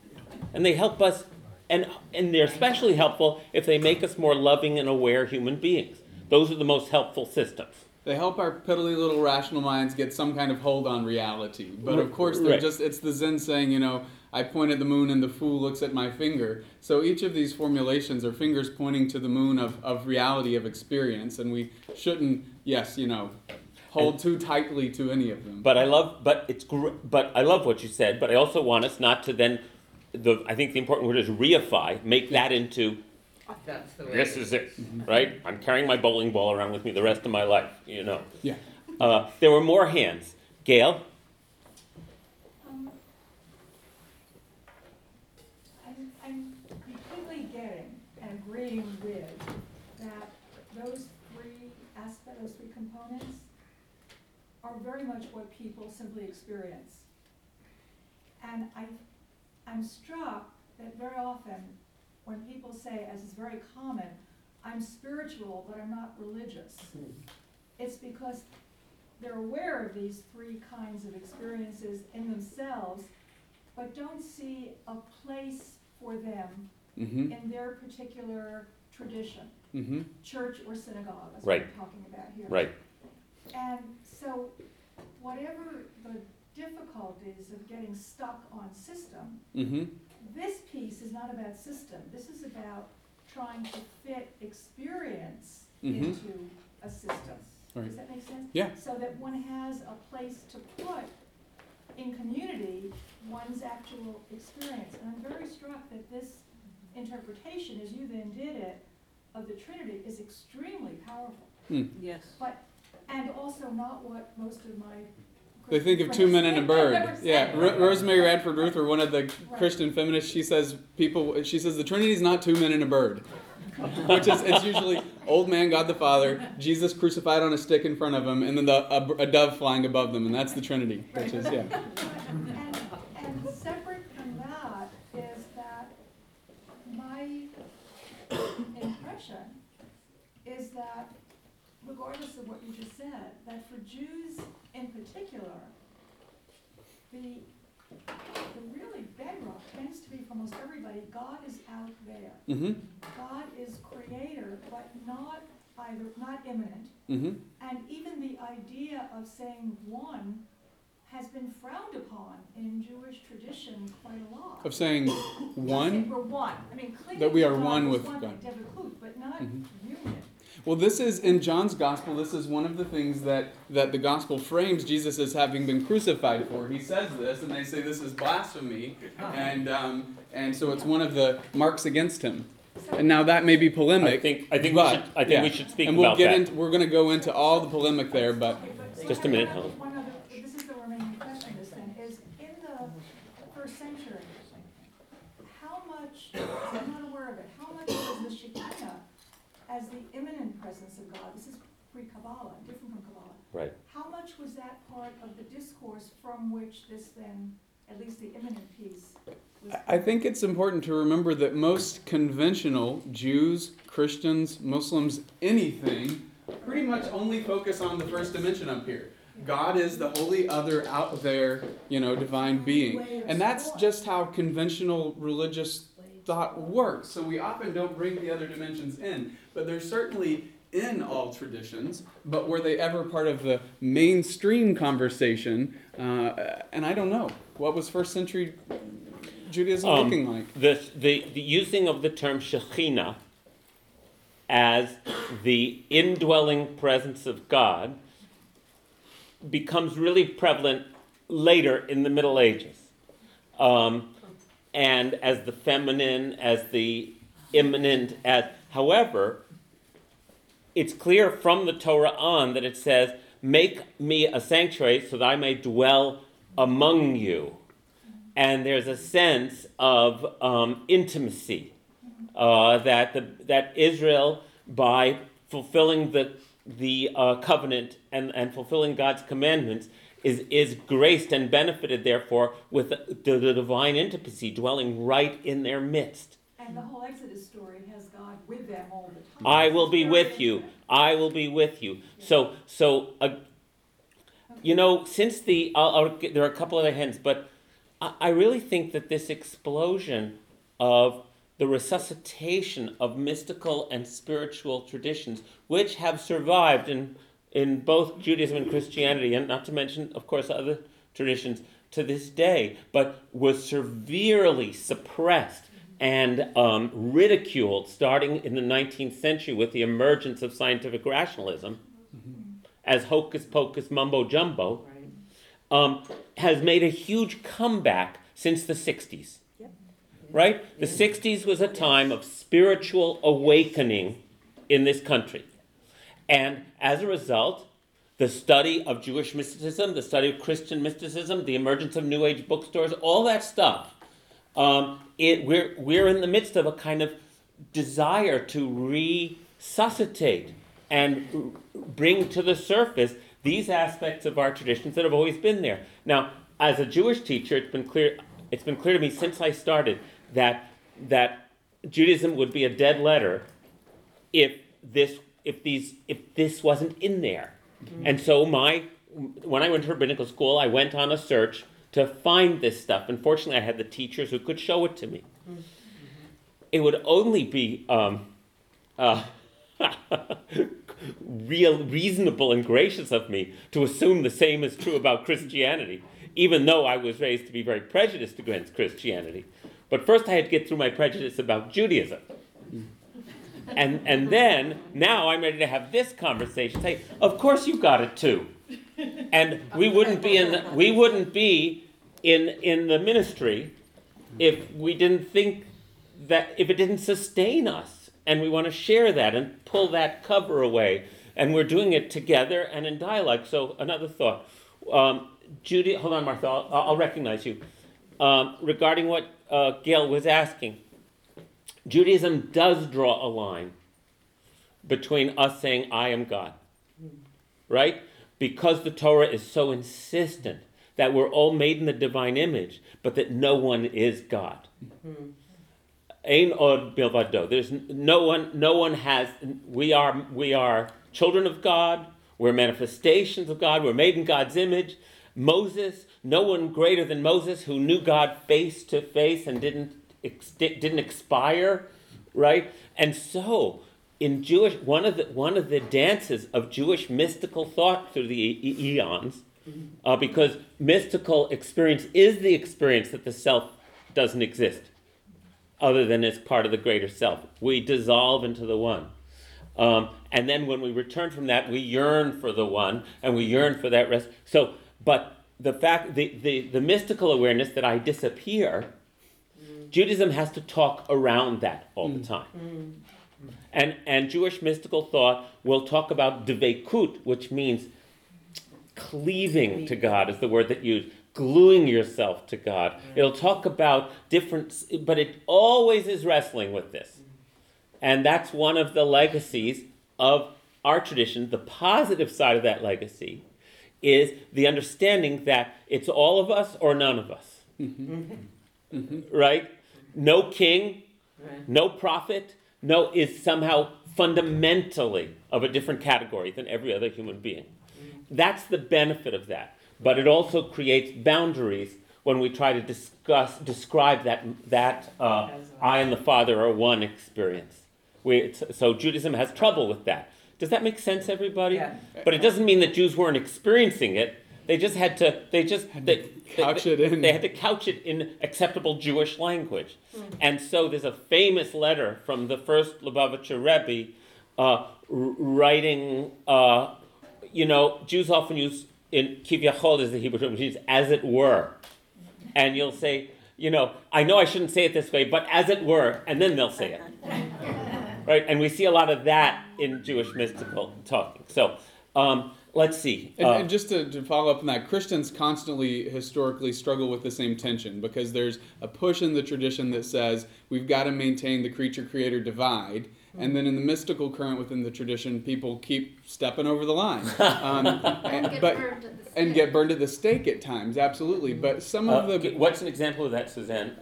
And they help us, and they're especially helpful if they make us more loving and aware human beings. Those are the most helpful systems. They help our piddly little rational minds get some kind of hold on reality. But of course, they're just, it's the Zen saying, you know, I point at the moon and the fool looks at my finger. So each of these formulations are fingers pointing to the moon of reality, of experience, and we shouldn't, hold too tightly to any of them. But I love what you said, but I also want us not to then, I think the important word is reify, make that into, that's the way this is it, mm-hmm. Right? I'm carrying my bowling ball around with me the rest of my life, you know. Yeah. There were more hands. Gail? With that, those three components are very much what people simply experience. And I'm struck that very often when people say, as is very common, I'm spiritual but I'm not religious, it's because they're aware of these three kinds of experiences in themselves but don't see a place for them. Mm-hmm. In their particular tradition, mm-hmm. Church or synagogue, that's right. What we're talking about here. Right. And so whatever the difficulties of getting stuck on system, mm-hmm. This piece is not about system. This is about trying to fit experience mm-hmm. into a system. Right. Does that make sense? Yeah. So that one has a place to put in community one's actual experience. And I'm very struck that this interpretation, as you then did it, of the Trinity is extremely powerful. Mm. Yes. But, and also not what most of my... They think of two men and a bird. Yeah, Rosemary Radford Ruether, one of the Christian feminists, she says the Trinity is not two men and a bird. Which is, it's usually old man God the Father, Jesus crucified on a stick in front of him, and then a dove flying above them, and that's the Trinity. Which is, yeah. Is that, regardless of what you just said, that for Jews in particular, the really bedrock general tends to be for almost everybody, God is out there. Mm-hmm. God is creator, but not immanent. Mm-hmm. And even the idea of saying one has been frowned upon in Jewish tradition quite a lot. Of saying one? We're one. I mean, clearly that we are one with God. But not unit. Well, this is, in John's Gospel, this is one of the things that the Gospel frames Jesus as having been crucified for. He says this, and they say this is blasphemy, and so it's one of the marks against him. And now that may be polemic. I think we should speak and about that. We're going to go into all the polemic there, but... Just a minute. One other, this is the remaining question, this then, is in the first century, how much, I'm not aware of it, how much is the Shekinah as the immanent presence of God? This is pre-Kabbalah, different from Kabbalah. Right. How much was that part of the discourse from which this then, at least the immanent piece, was? I think it's important to remember that most conventional Jews, Christians, Muslims, anything, pretty much only focus on the first dimension up here. God is the holy other out there, divine being. And that's just how conventional religious thought works. So we often don't bring the other dimensions in, but they're certainly in all traditions. But were they ever part of the mainstream conversation? And I don't know. What was first century Judaism looking like? The using of the term Shekinah as the indwelling presence of God becomes really prevalent later in the Middle Ages. And as the feminine, as the immanent, however, it's clear from the Torah on that it says, make me a sanctuary so that I may dwell among you. And there's a sense of intimacy that Israel, by fulfilling the covenant and fulfilling God's commandments, is graced and benefited, therefore, with the divine intimacy dwelling right in their midst. And the whole Exodus story has God with them all the time. I will be with you. I will be with you. There are a couple other hints, but I really think that this explosion of the resuscitation of mystical and spiritual traditions, which have survived in both Judaism and Christianity, and not to mention, of course, other traditions to this day, but was severely suppressed and ridiculed starting in the 19th century with the emergence of scientific rationalism as hocus pocus mumbo jumbo, has made a huge comeback since the 60s, right? The 60s was a time of spiritual awakening in this country. And as a result, the study of Jewish mysticism, the study of Christian mysticism, the emergence of New Age bookstores, all that stuff, we're in the midst of a kind of desire to resuscitate and bring to the surface these aspects of our traditions that have always been there. Now, as a Jewish teacher, it's been clear to me since I started that Judaism would be a dead letter if this wasn't in there. Mm-hmm. And so when I went to rabbinical school, I went on a search to find this stuff. Unfortunately, I had the teachers who could show it to me. Mm-hmm. It would only be reasonable and gracious of me to assume the same is true about Christianity, even though I was raised to be very prejudiced against Christianity. But first I had to get through my prejudice about Judaism. And then, now I'm ready to have this conversation. Say, of course you got it too. And we wouldn't be in the ministry if we didn't think that, if it didn't sustain us. And we want to share that and pull that cover away. And we're doing it together and in dialogue. So another thought. Judy, hold on, Martha, I'll recognize you. Regarding what Gail was asking, Judaism does draw a line between us saying, I am God, right? Because the Torah is so insistent that we're all made in the divine image, but that no one is God. Ein od bilvado. There's no one has, we are children of God, we're manifestations of God, we're made in God's image, Moses, no one greater than Moses, who knew God face to face and didn't expire, right? And so, in Jewish, one of the dances of Jewish mystical thought through the eons, because mystical experience is the experience that the self doesn't exist, other than as part of the greater self. We dissolve into the one. And then when we return from that, we yearn for the one, and we yearn for that rest. So, but the fact, the mystical awareness that I disappear, Judaism has to talk around that all the time. And Jewish mystical thought will talk about devekut, which means cleaving to God is the word that you use, gluing yourself to God. It'll talk about different, but it always is wrestling with this. And that's one of the legacies of our tradition. The positive side of that legacy is the understanding that it's all of us or none of us. Right? No king, no prophet, no is somehow fundamentally of a different category than every other human being. That's the benefit of that. But it also creates boundaries when we try to describe that I and the Father are one experience. So Judaism has trouble with that. Does that make sense, everybody? Yeah. But it doesn't mean that Jews weren't experiencing it. They just had to. They had to couch it in acceptable Jewish language. And so there's a famous letter from the first Lubavitcher Rebbe, writing. Jews often use in kivyachol is the Hebrew term, which means as it were, and you'll say, I know I shouldn't say it this way, but as it were, and then they'll say it. Right, and we see a lot of that in Jewish mystical talking. So, let's see. And just to follow up on that, Christians constantly, historically struggle with the same tension because there's a push in the tradition that says we've got to maintain the creature-creator divide, and then in the mystical current within the tradition, people keep stepping over the line, get burned at the stake at times. Absolutely, but some of the what's an example of that, Suzanne?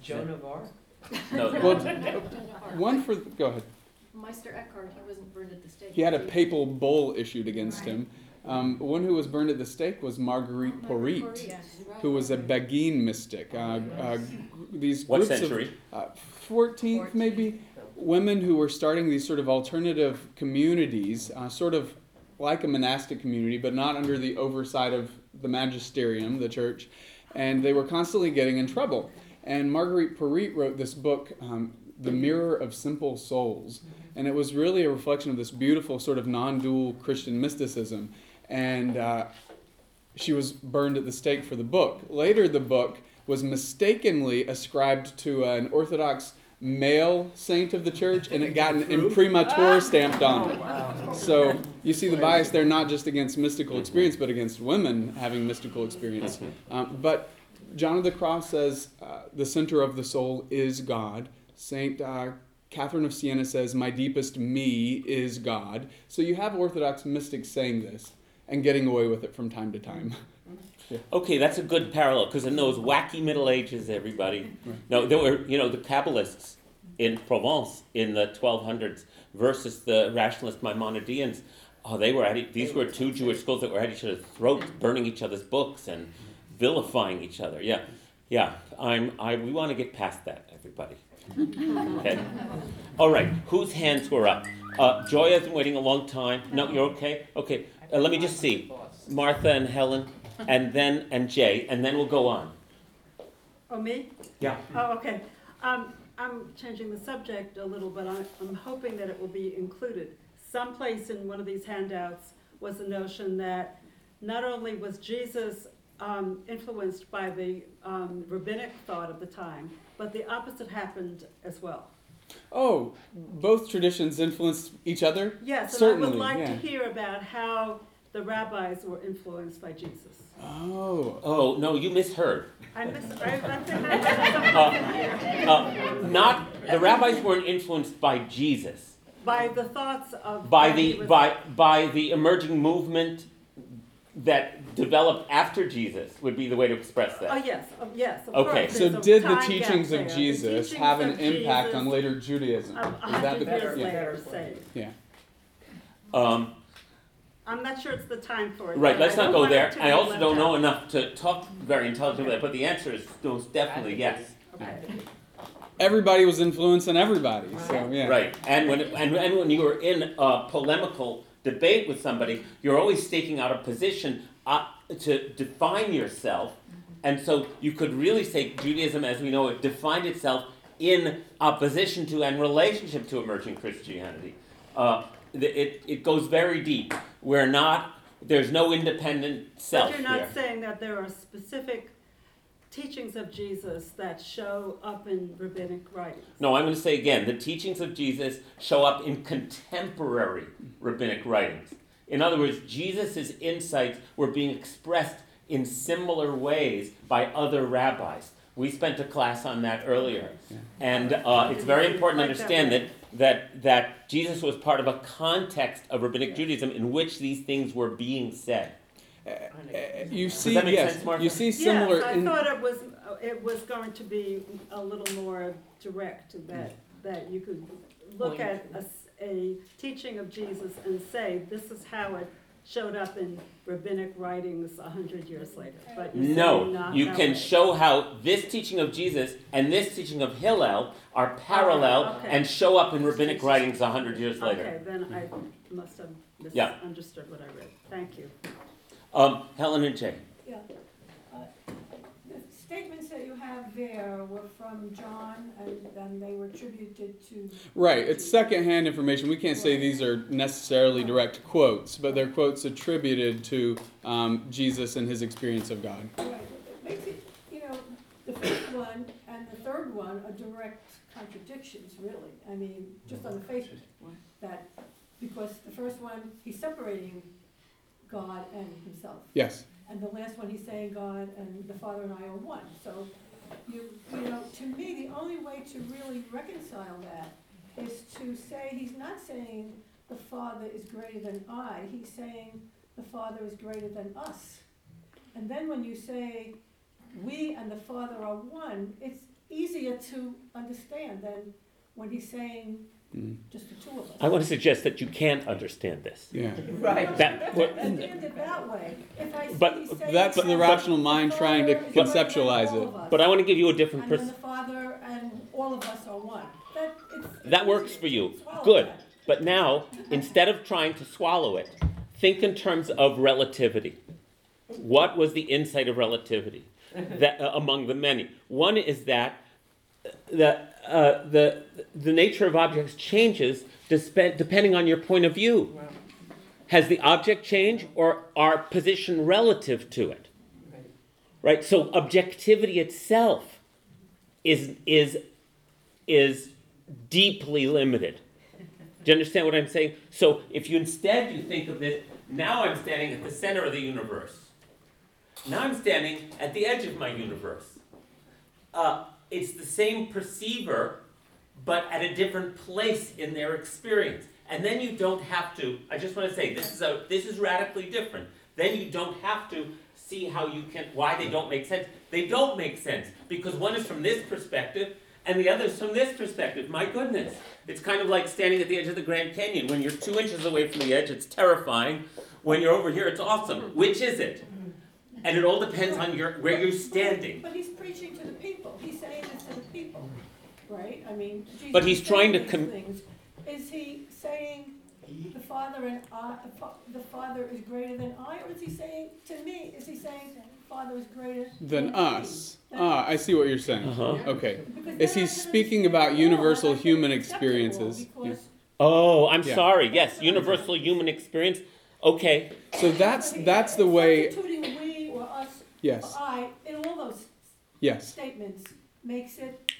Joan of Arc. No. Go ahead. Meister Eckhart, he wasn't burned at the stake. He had a papal bull issued against him. One who was burned at the stake was Marguerite Porete, who was a Beguine mystic. These what groups century? Of 14th, maybe, women who were starting these sort of alternative communities, sort of like a monastic community, but not under the oversight of the magisterium, the church, and they were constantly getting in trouble. And Marguerite Porete wrote this book, The Mirror of Simple Souls, and it was really a reflection of this beautiful sort of non-dual Christian mysticism, and she was burned at the stake for the book. Later, the book was mistakenly ascribed to an Orthodox male saint of the church, and it got an imprimatur stamped on it. So you see the bias there, not just against mystical experience, but against women having mystical experience. But John of the Cross says, the center of the soul is God. Saint Catherine of Siena says, my deepest me is God. So you have Orthodox mystics saying this and getting away with it from time to time. Yeah. Okay, that's a good parallel, because in those wacky Middle Ages, everybody... Right. No, there were, the Kabbalists in Provence in the 1200s versus the rationalist Maimonideans. These were two Jewish schools that were at each other's throats, burning each other's books and vilifying each other. Yeah. We want to get past that, everybody. Okay. All right. Whose hands were up? Joya's been waiting a long time. No, you're okay. Okay. Let me just see. Martha and Helen, and Jay, and then we'll go on. Oh, me? Yeah. Oh, okay. I'm changing the subject a little, but I'm hoping that it will be included. Someplace in one of these handouts was the notion that not only was Jesus influenced by the rabbinic thought of the time, but the opposite happened as well. Oh, both traditions influenced each other? Yes, certainly. And I would like to hear about how the rabbis were influenced by Jesus. Oh no, you misheard. Not the rabbis weren't influenced by Jesus. By the thoughts of by the emerging movement that developed after Jesus would be the way to express that. Oh yes. Of course. So did the teachings of Jesus have an impact on later Judaism? Is that the better way to say it? Yeah. I'm not sure it's the time for it. Right, let's not go there. I also don't know enough to talk very intelligently, but the answer is most definitely yes. Okay. Everybody was influencing everybody, so yeah. Right, and when you are in a polemical debate with somebody, you're always staking out a position to define yourself, and so you could really say Judaism, as we know it, defined itself in opposition to and relationship to emerging Christianity. It goes very deep. There's no independent self here. But you're not saying that there are specific teachings of Jesus that show up in rabbinic writings. No, I'm going to say again, the teachings of Jesus show up in contemporary rabbinic writings. In other words, Jesus' insights were being expressed in similar ways by other rabbis. We spent a class on that earlier. Yeah. And it's very important to understand that Jesus was part of a context of rabbinic Judaism in which these things were being said. You see similar. Yes, I thought it was going to be a little more direct that you could look at a teaching of Jesus and say this is how it showed up in rabbinic writings 100 years later. But you can show how this teaching of Jesus and this teaching of Hillel are parallel and show up in rabbinic writings 100 years later. Okay, then I must have misunderstood what I read. Thank you. Helen and Jay. Yeah. The statements that you have there were from John, and then they were attributed to... Right, it's secondhand information. We can't say these are necessarily direct quotes, but they're quotes attributed to Jesus and his experience of God. Right. It makes it, the first one and the third one are direct contradictions, really. I mean, just on the face of it, because the first one, he's separating God and himself. Yes. And the last one he's saying God and the Father and I are one. So, to me the only way to really reconcile that is to say he's not saying the Father is greater than I. He's saying the Father is greater than us. And then when you say we and the Father are one, it's easier to understand than when he's saying just the two of us. I want to suggest that you can't understand this. Yeah. Right. That's the rational mind trying to conceptualize it. But I want to give you a different perspective. The Father and all of us are one. That works for you. Good. But now, instead of trying to swallow it, think in terms of relativity. What was the insight of relativity that among the many? One is that the nature of objects changes depending on your point of view. Wow. Has the object changed or our position relative to it? Right? So objectivity itself is deeply limited. Do you understand what I'm saying? So if you think of this, now I'm standing at the center of the universe. Now I'm standing at the edge of my universe. It's the same perceiver, but at a different place in their experience. And then you don't have to, I just want to say, this is radically different. Then you don't have to see why they don't make sense. They don't make sense, because one is from this perspective, and the other is from this perspective. My goodness. It's kind of like standing at the edge of the Grand Canyon. When you're 2 inches away from the edge, it's terrifying. When you're over here, it's awesome. Which is it? And it all depends on where you're standing. But he's preaching to the people. He's saying this to the people, right? I mean, Jesus but he's trying to things. Is he saying the Father and I, the Father is greater than I, or is he saying to me? Is he saying the Father is greater than us? I see what you're saying. Uh-huh. Okay. Is he speaking about universal human experiences? Yeah. Oh, I'm sorry. Yes, universal human experience. Okay. So that's the way. Yes. I, in all those statements, makes it,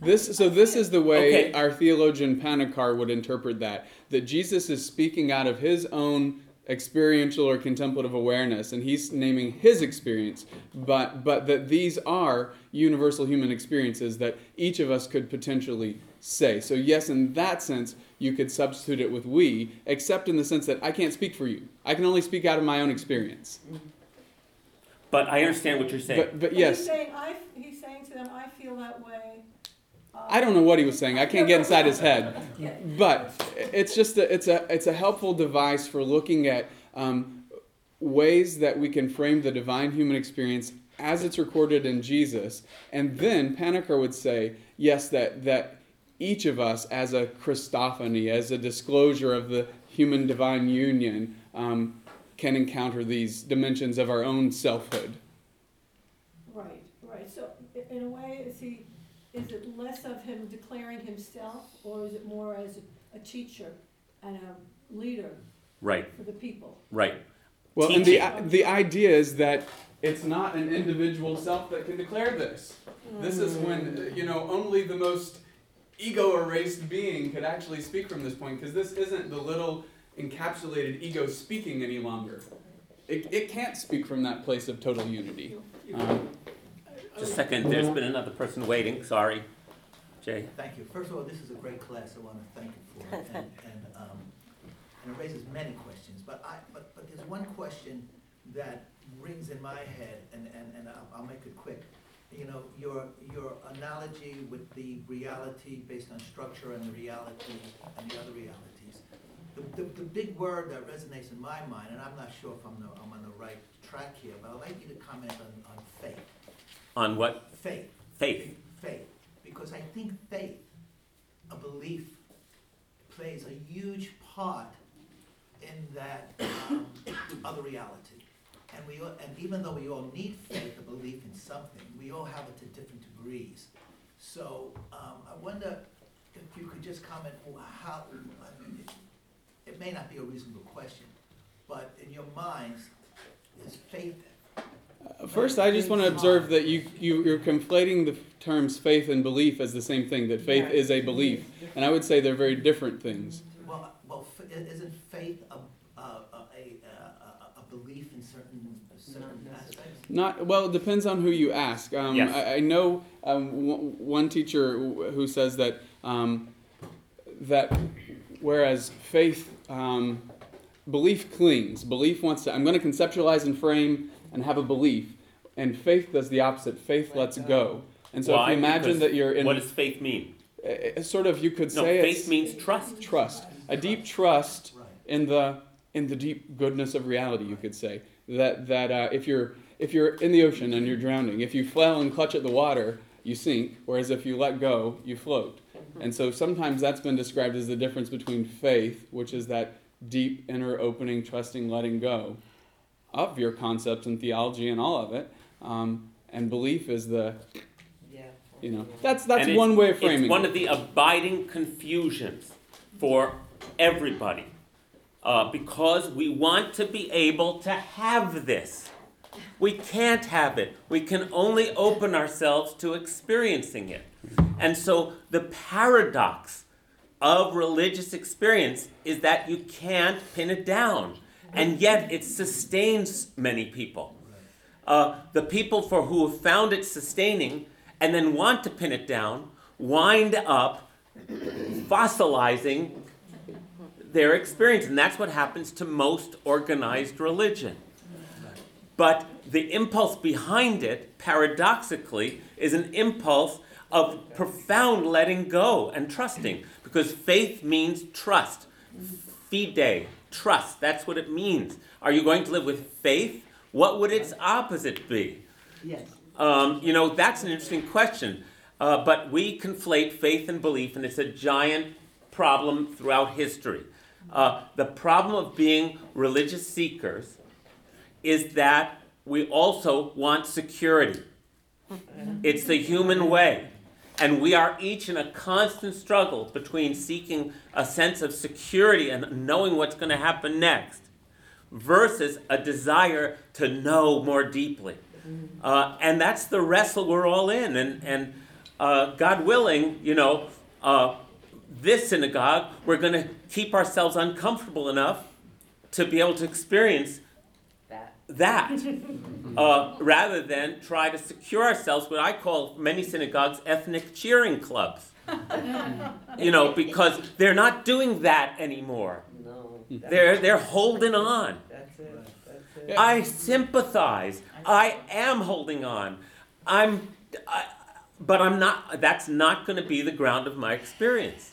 This is the way our theologian Panikkar would interpret that Jesus is speaking out of his own experiential or contemplative awareness, and he's naming his experience, but that these are universal human experiences that each of us could potentially say. So yes, in that sense, you could substitute it with we, except in the sense that I can't speak for you. I can only speak out of my own experience. But I understand what you're saying. But yes. He's saying to them, I feel that way. I don't know what he was saying. I can't get inside his head. But it's just it's a helpful device for looking at ways that we can frame the divine human experience as it's recorded in Jesus. And then Panikkar would say, yes, that each of us as a Christophany, as a disclosure of the human-divine union, can encounter these dimensions of our own selfhood. Right. So in a way, is it less of him declaring himself, or is it more as a teacher and a leader for the people? Right. Well, teaching. And the idea is that it's not an individual self that can declare this. This is when, only the most ego-erased being could actually speak from this point, because this isn't the little encapsulated ego speaking any longer. It can't speak from that place of total unity. Just a second, there's been another person waiting. Sorry. Jay. Thank you. First of all, this is a great class. I want to thank you for it. And it raises many questions. But there's one question that rings in my head, and I'll make it quick. Your analogy with the reality based on structure and the reality and the other realities. The big word that resonates in my mind, and I'm not sure if I'm on the right track here, but I'd like you to comment on faith. On what? Faith. Faith. Because I think faith, a belief, plays a huge part in that other reality. And even though we all need faith, a belief in something, we all have it to different degrees. So I wonder if you could just comment how. It may not be a reasonable question, but in your minds, is faith? First, I just want to observe that you're conflating the terms faith and belief as the same thing. That faith is a belief, and I would say they're very different things. Well, isn't faith a belief in certain aspects? It depends on who you ask. Yes. I know one teacher who says that that whereas faith, belief clings. Belief wants to. I'm going to conceptualize and frame and have a belief, and faith does the opposite. Faith lets go. And so if you imagine that you're in... What does faith mean? Faith means trust. A deep trust in the deep goodness of reality, you could say. That if you're in the ocean and you're drowning, if you flail and clutch at the water, you sink, whereas if you let go, you float. And so sometimes that's been described as the difference between faith, which is that deep inner opening, trusting, letting go of your concepts and theology and all of it, and belief is the, that's one way of framing it. It's one of the abiding confusions for everybody, because we want to be able to have this. We can't have it. We can only open ourselves to experiencing it. And so the paradox of religious experience is that you can't pin it down. And yet it sustains many people. The people who have found it sustaining and then want to pin it down wind up fossilizing their experience. And that's what happens to most organized religion. But the impulse behind it, paradoxically, is an impulse of profound letting go and trusting. Because faith means trust. Fide. Trust, that's what it means. Are you going to live with faith? What would its opposite be? Yes. That's an interesting question. But we conflate faith and belief, and it's a giant problem throughout history. The problem of being religious seekers is that we also want security. It's the human way. And we are each in a constant struggle between seeking a sense of security and knowing what's going to happen next versus a desire to know more deeply. And that's the wrestle we're all in. And God willing, this synagogue, we're going to keep ourselves uncomfortable enough to be able to experience that. Rather than try to secure ourselves, what I call many synagogues ethnic cheering clubs. Because they're not doing that anymore. No, they're holding on. That's it. That's it. I sympathize. I am holding on. I'm. I, But I'm not. That's not going to be the ground of my experience.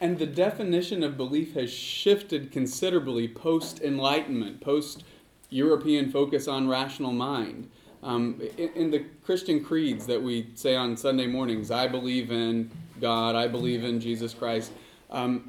And the definition of belief has shifted considerably post-Enlightenment, post-European focus on rational mind. In the Christian creeds that we say on Sunday mornings, I believe in God, I believe in Jesus Christ, the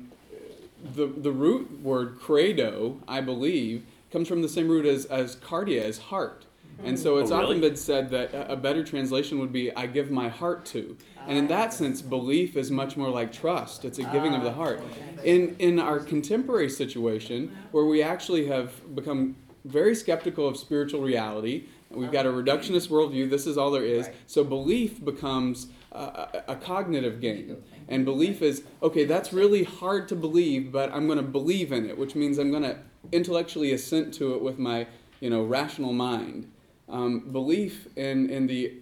root word credo, I believe, comes from the same root as cardia, as heart. And so it's often been said that a better translation would be, I give my heart to. And in that sense, belief is much more like trust. It's a giving of the heart. In our contemporary situation, where we actually have become very skeptical of spiritual reality, we've got a reductionist worldview, this is all there is, so belief becomes a cognitive game. And belief is, okay, that's really hard to believe, but I'm going to believe in it, which means I'm going to intellectually assent to it with my, rational mind. Belief in the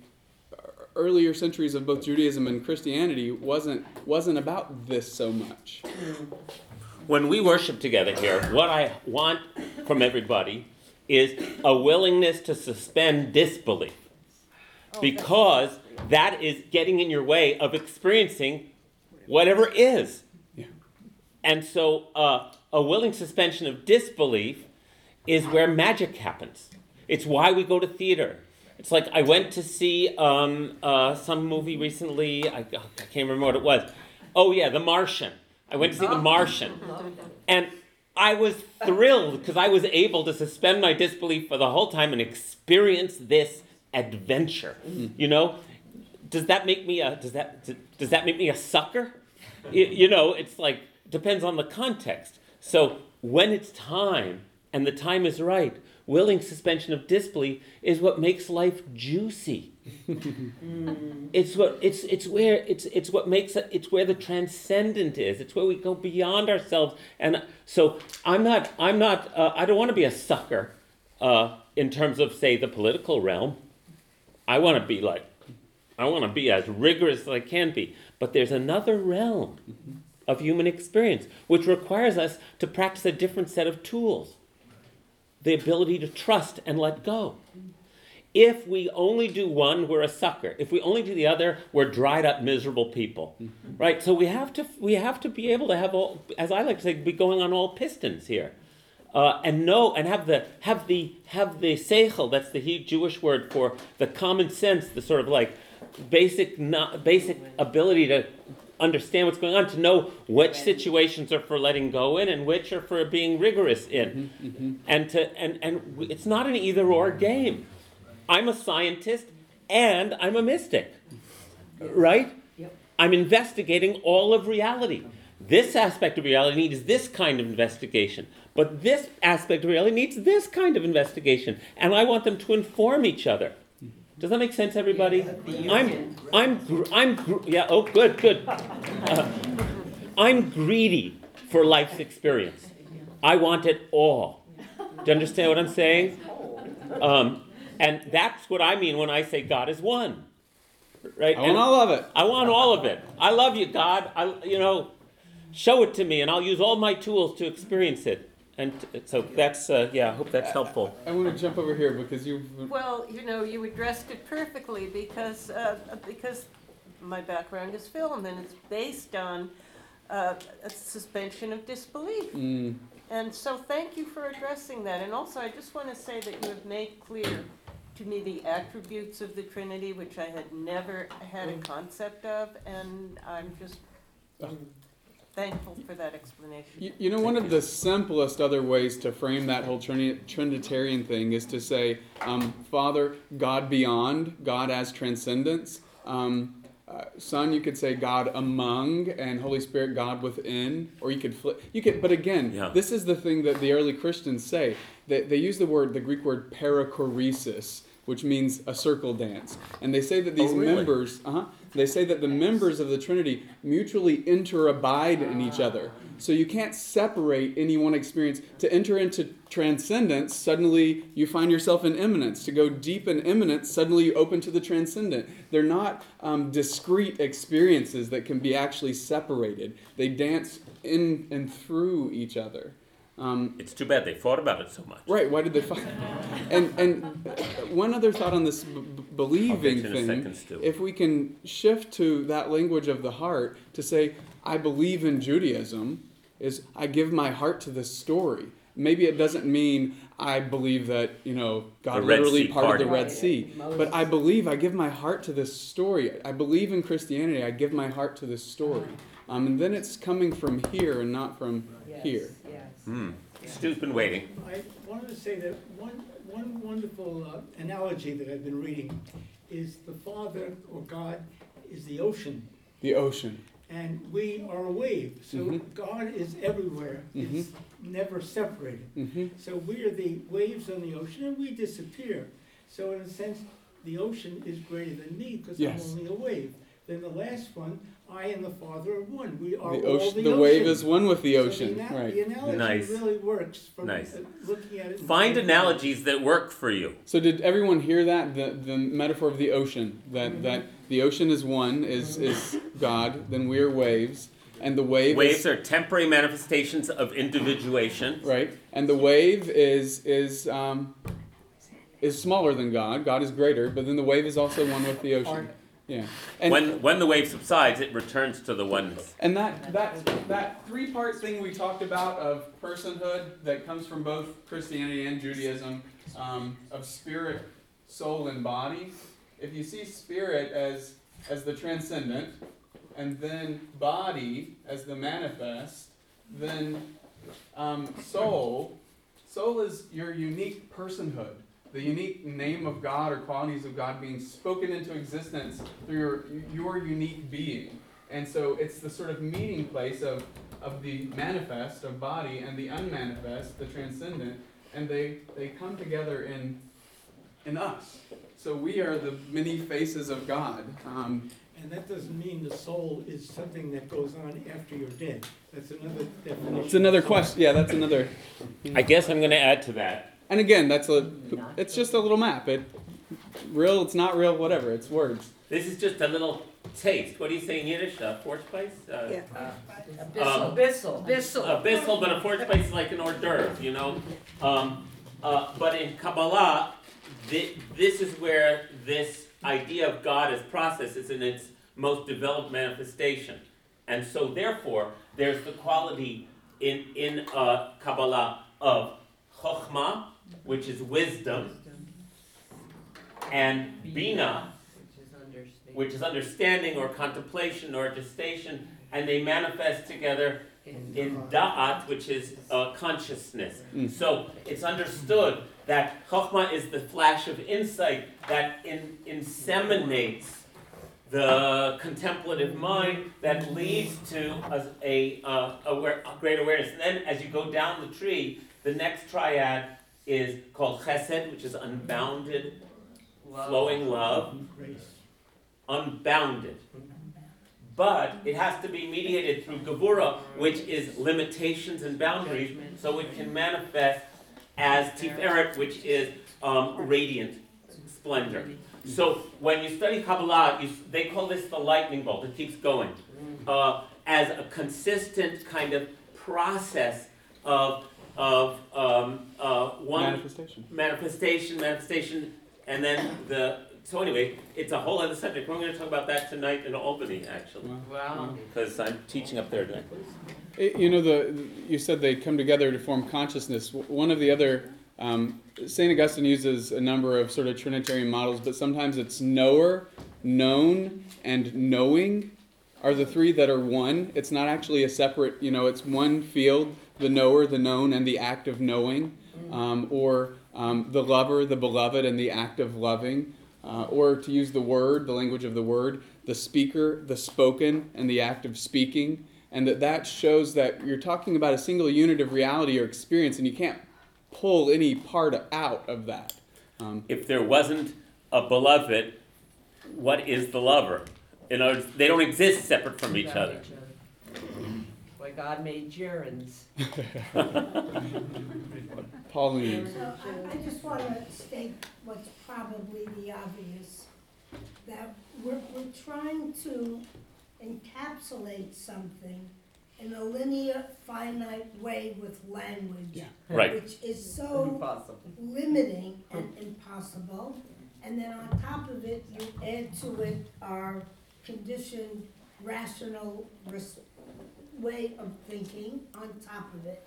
earlier centuries of both Judaism and Christianity wasn't about this so much. When we worship together here, what I want from everybody is a willingness to suspend disbelief, because that is getting in your way of experiencing whatever is. Yeah. And so a willing suspension of disbelief is where magic happens. It's why we go to theater. It's like I went to see some movie recently. I can't remember what it was. Oh, yeah, The Martian. I went to see The Martian. And I was thrilled because I was able to suspend my disbelief for the whole time and experience this adventure. Does that make me a sucker? It's like, depends on the context. So when it's time and the time is right, willing suspension of disbelief is what makes life juicy. It's where the transcendent is. It's where we go beyond ourselves. And so I don't want to be a sucker in terms of, say, the political realm. I want to be as rigorous as I can be. But there's another realm of human experience which requires us to practice a different set of tools. The ability to trust and let go. If we only do one, we're a sucker. If we only do the other, we're dried up, miserable people, right? So we have to be able to have all, as I like to say, be going on all pistons here, and know and have the seichel. That's the Jewish word for the common sense, the sort of like basic ability to understand what's going on, to know which situations are for letting go in and which are for being rigorous in. And it's not an either or game. I'm a scientist and I'm a mystic, right? Yep. I'm investigating all of reality. This aspect of reality needs this kind of investigation, but this aspect of reality needs this kind of investigation, and I want them to inform each other. Does that make sense, everybody? I'm greedy for life's experience. I want it all. Do you understand what I'm saying? And that's what I mean when I say God is one, right? I want all of it. I want all of it. I love you, God. Show it to me, and I'll use all my tools to experience it. And so that's, I hope that's helpful. I want to jump over here because you... Well, you addressed it perfectly because my background is film, and it's based on a suspension of disbelief. Mm. And so thank you for addressing that. And also, I just want to say that you have made clear to me the attributes of the Trinity, which I had never had a concept of, and I'm just... thankful for that explanation. One of the simplest other ways to frame that whole Trinitarian thing is to say, Father, God beyond, God as transcendence. Son, you could say God among, and Holy Spirit, God within. Or you could flip. But again, This is the thing that the early Christians say. They use the Greek word perichoresis, which means a circle dance. And they say that these members, they say that the members of the Trinity mutually interabide in each other. So you can't separate any one experience. To enter into transcendence, suddenly you find yourself in immanence. To go deep in immanence, suddenly you open to the transcendent. They're not discrete experiences that can be actually separated. They dance in and through each other. It's too bad they fought about it so much. Right, why did they fight? And one other thought on this believing thing, if we can shift to that language of the heart to say, I believe in Judaism, is I give my heart to this story. Maybe it doesn't mean I believe that, God literally parted the Red Sea. But I believe, I give my heart to this story. I believe in Christianity, I give my heart to this story. And then it's coming from here and not from here. Yes. Stu's been waiting. I wanted to say that one wonderful analogy that I've been reading is the Father, or God, is the ocean. The ocean. And we are a wave, so God is everywhere. It's never separated. So we are the waves on the ocean, and we disappear. So in a sense, the ocean is greater than me because I'm only a wave. Then the last one, I and the Father are one. We are all the ocean. The wave is one with the ocean. So the analogy really works from looking at it. Find analogies that work for you. So did everyone hear that? The metaphor of the ocean, that the ocean is one, is God, then we are waves, and the wave Waves are temporary manifestations of individuation. Right, and the wave is smaller than God. God is greater, but then the wave is also one with the ocean. Yeah. And when the wave subsides, it returns to the oneness. And that three-part thing we talked about of personhood that comes from both Christianity and Judaism, of spirit, soul, and body. If you see spirit as the transcendent, and then body as the manifest, then soul is your unique personhood. The unique name of God or qualities of God being spoken into existence through your unique being. And so it's the sort of meeting place of the manifest, of body, and the unmanifest, the transcendent, and they come together in us. So we are the many faces of God. And that doesn't mean the soul is something that goes on after you're dead. That's another definition. It's another question. Yeah, that's another. I guess I'm going to add to that. And again, it's just a little map. It's not real, whatever. It's words. This is just a little taste. What do you say in Yiddish? A fourth place? Bissel. A bissel, but a fourth place is like an hors d'oeuvre, but in Kabbalah, this is where this idea of God as process is in its most developed manifestation. And so, therefore, there's the quality in Kabbalah of Chokhmah, which is wisdom, and Bina, which is understanding or contemplation or gestation, and they manifest together in Da'at, which is consciousness. So it's understood that Chokhmah is the flash of insight that inseminates the contemplative mind that leads to a great awareness. And then as you go down the tree, the next triad is called chesed, which is unbounded, flowing love. Unbounded. But it has to be mediated through gevurah, which is limitations and boundaries, so it can manifest as tiferet, which is radiant splendor. So when you study Kabbalah, they call this the lightning bolt. It keeps going. As a consistent kind of process of one manifestation, and then it's a whole other subject. We're going to talk about that tonight in Albany, actually. Wow. Because I'm teaching up there tonight. You said they come together to form consciousness. One of the other, St. Augustine uses a number of sort of Trinitarian models, but sometimes it's knower, known, and knowing are the three that are one. It's not actually a separate, it's one field. The knower, the known, and the act of knowing, or the lover, the beloved, and the act of loving, or to use the word, the language of the word, the speaker, the spoken, and the act of speaking, and that shows that you're talking about a single unit of reality or experience, and you can't pull any part out of that. If there wasn't a beloved, what is the lover? In other words, they don't exist separate from each other. God made gerunds. Pauline. So I just want to state what's probably the obvious, that we're trying to encapsulate something in a linear, finite way with language, right, which is so impossible, limiting and impossible. And then on top of it, you add to it our conditioned, rational way of thinking on top of it.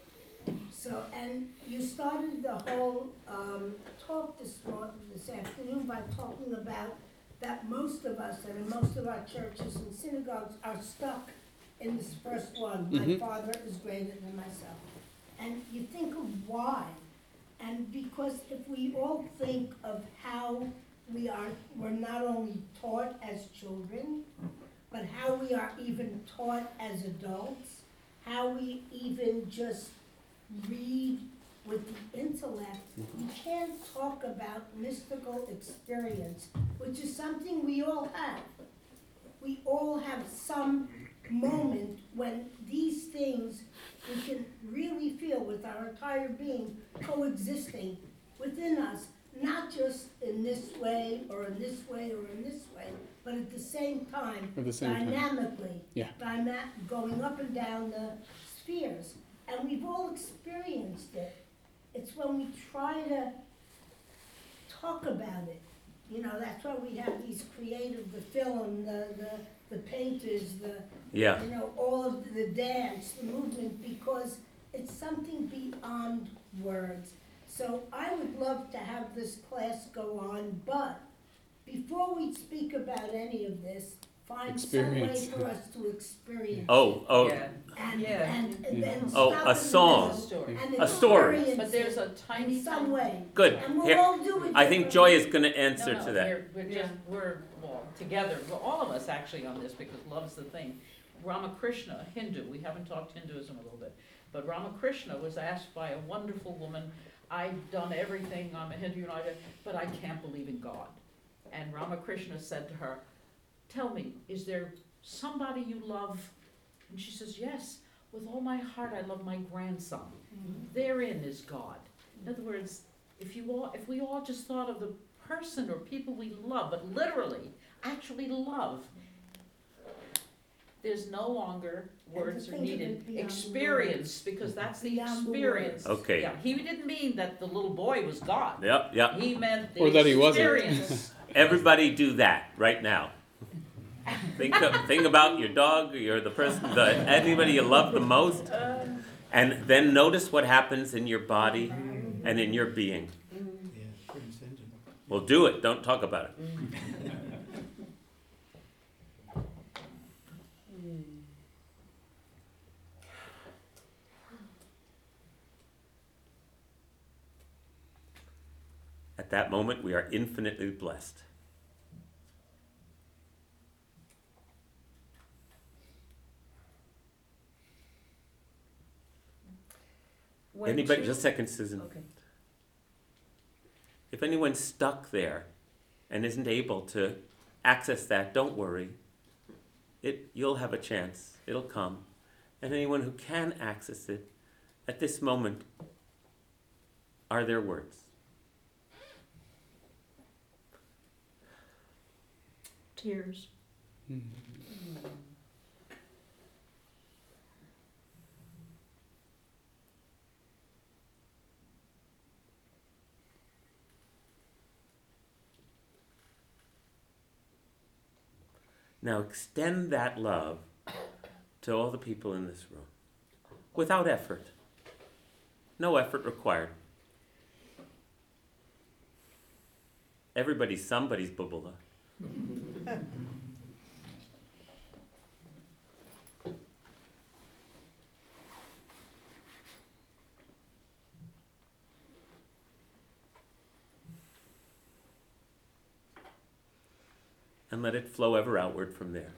So, and you started the whole talk this afternoon by talking about that most of us and in most of our churches and synagogues are stuck in this first one, my Father is greater than myself. And you think of why, and because if we all think of how we're not only taught as children, but how we are even taught as adults, how we even just read with the intellect, you can't talk about mystical experience, which is something we all have. We all have some moment when these things we can really feel with our entire being coexisting within us, not just in this way or in this way or in this way, but at the same time, dynamically, going up and down the spheres. And we've all experienced it. It's when we try to talk about it. You know, that's why we have these creative, the film, the painters, you know, all of the dance, the movement, because it's something beyond words. So I would love to have this class go on, but before we speak about any of this, find experience. Some way for us to experience. A song, a story. But there's a tiny some way. Good. And we'll all do it. I think Joy is going to answer to that. We're together, all of us actually on this because love's the thing. Ramakrishna, Hindu. We haven't talked Hinduism a little bit, but Ramakrishna was asked by a wonderful woman, "I've done everything. I'm a Hindu, but I can't believe in God." And Ramakrishna said to her, "Tell me, is there somebody you love?" And she says, "Yes, with all my heart I love my grandson. Therein is God." In other words, if we all just thought of the person or people we love, but literally, actually love, there's no longer words are needed. Experience, because that's the experience. Okay. Yeah, he didn't mean that the little boy was God. Yep. He meant the experience. He wasn't. Everybody do that right now. Think about your dog or the person, anybody you love the most, and then notice what happens in your body and in your being. Well, do it. Don't talk about it. At that moment, we are infinitely blessed. Anybody, just a second, Susan. Okay. If anyone's stuck there and isn't able to access that, don't worry. You'll have a chance. It'll come. And anyone who can access it, at this moment, are their words. Tears. Now extend that love to all the people in this room, without effort. No effort required. Everybody's somebody's bubula. And let it flow ever outward from there.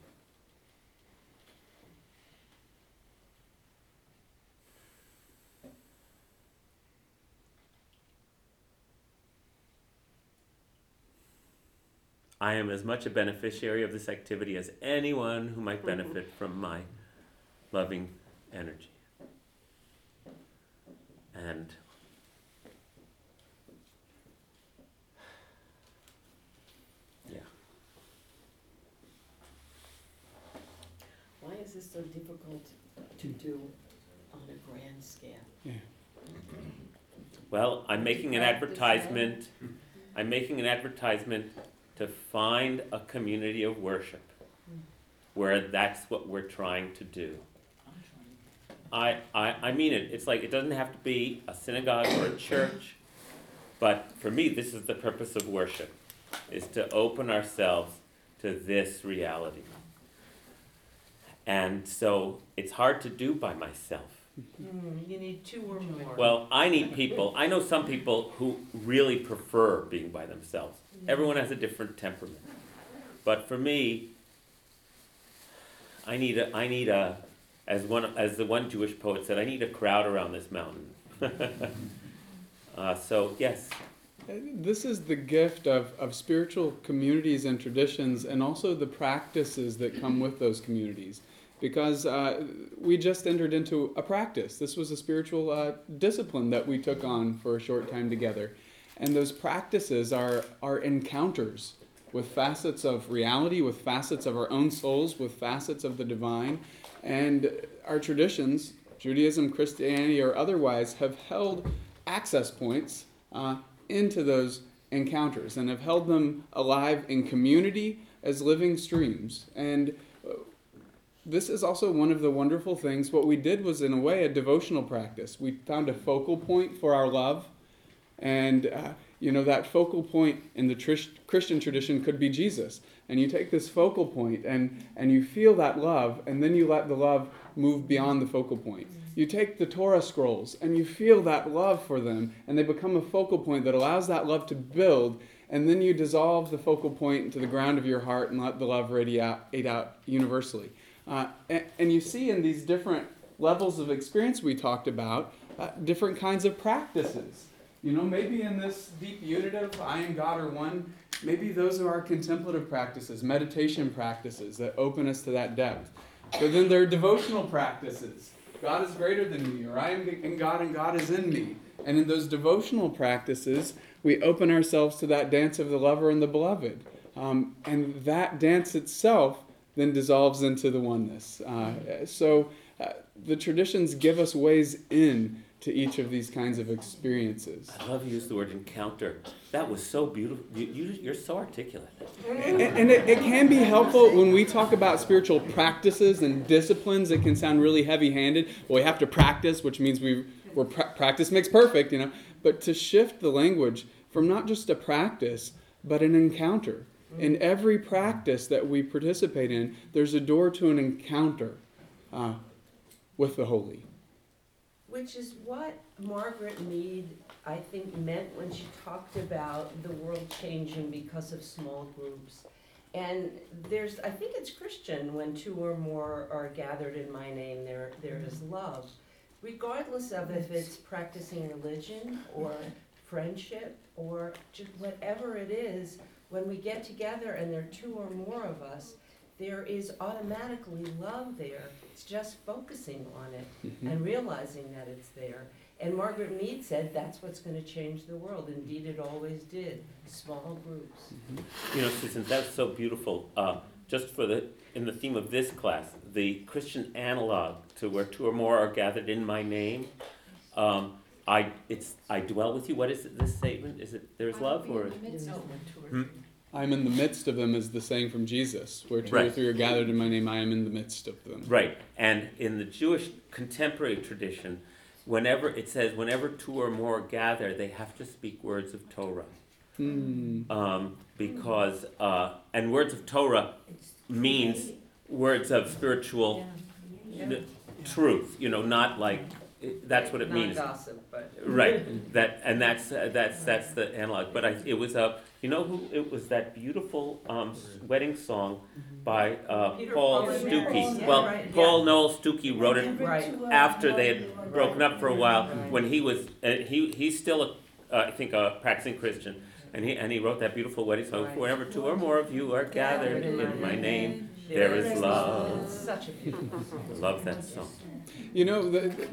I am as much a beneficiary of this activity as anyone who might benefit from my loving energy. And why is this so difficult to do on a grand scale. Yeah. Well, I'm making an advertisement to find a community of worship where that's what we're trying to do. I mean it. It's like it doesn't have to be a synagogue or a church, but for me, this is the purpose of worship, is to open ourselves to this reality. And so it's hard to do by myself. You need two or more. Well, I need people. I know some people who really prefer being by themselves. Everyone has a different temperament. But for me, I need a as the one Jewish poet said, I need a crowd around this mountain. So yes. This is the gift of spiritual communities and traditions, and also the practices that come with those communities. Because we just entered into a practice. This was a spiritual discipline that we took on for a short time together. And those practices are encounters with facets of reality, with facets of our own souls, with facets of the divine. And our traditions, Judaism, Christianity, or otherwise, have held access points into those encounters and have held them alive in community as living streams. And this is also one of the wonderful things. What we did was, in a way, a devotional practice. We found a focal point for our love. And, that focal point in the Christian tradition could be Jesus. And you take this focal point and you feel that love, and then you let the love move beyond the focal point. You take the Torah scrolls and you feel that love for them, and they become a focal point that allows that love to build, and then you dissolve the focal point into the ground of your heart and let the love radiate out universally. And you see in these different levels of experience we talked about, different kinds of practices. Maybe in this deep unitive, I and God are one, maybe those are our contemplative practices, meditation practices that open us to that depth. But then there are devotional practices. God is greater than me, or I am in God and God is in me. And in those devotional practices, we open ourselves to that dance of the lover and the beloved. And that dance itself then dissolves into the oneness. So the traditions give us ways in to each of these kinds of experiences. I love you use the word encounter. That was so beautiful. You're so articulate. And it can be helpful when we talk about spiritual practices and disciplines. It can sound really heavy-handed. Well, we have to practice, which means practice makes perfect, But to shift the language from not just a practice, but an encounter. In every practice that we participate in, there's a door to an encounter with the holy. Which is what Margaret Mead, I think, meant when she talked about the world changing because of small groups. And I think it's Christian, when two or more are gathered in my name, there is love. Regardless of if it's practicing religion or friendship or just whatever it is, when we get together and there are two or more of us, there is automatically love there. It's just focusing on it and realizing that it's there. And Margaret Mead said that's what's going to change the world. Indeed, it always did. Small groups. Mm-hmm. Susan, that's so beautiful. Just in the theme of this class, the Christian analog to where two or more are gathered in my name. I dwell with you. What is it, this statement? Is it there's love or? I'm in the midst of them is the saying from Jesus, where two or three are gathered in my name, I am in the midst of them. Right. And in the Jewish contemporary tradition, whenever two or more gather, they have to speak words of Torah. Because and words of Torah means words of spiritual truth, not like that's what it means. Not gossip, but right. That's the analog. But it was a who it was, that beautiful wedding song by Paul Stookey. Paul Noel Stookey wrote it after they had broken up for a while. When he was he's still a practicing Christian, and he wrote that beautiful wedding song. Right. Whenever two or more of you are gathered in my name, there is love. Such a beautiful song. I love that song.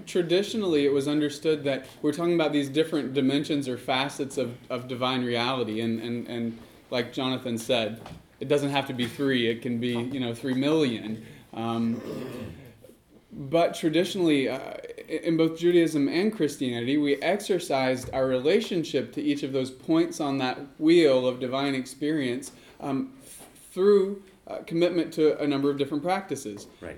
Traditionally it was understood that we're talking about these different dimensions or facets of divine reality. And like Jonathan said, it doesn't have to be three. It can be, 3 million. But traditionally, in both Judaism and Christianity, we exercised our relationship to each of those points on that wheel of divine experience through commitment to a number of different practices. Right.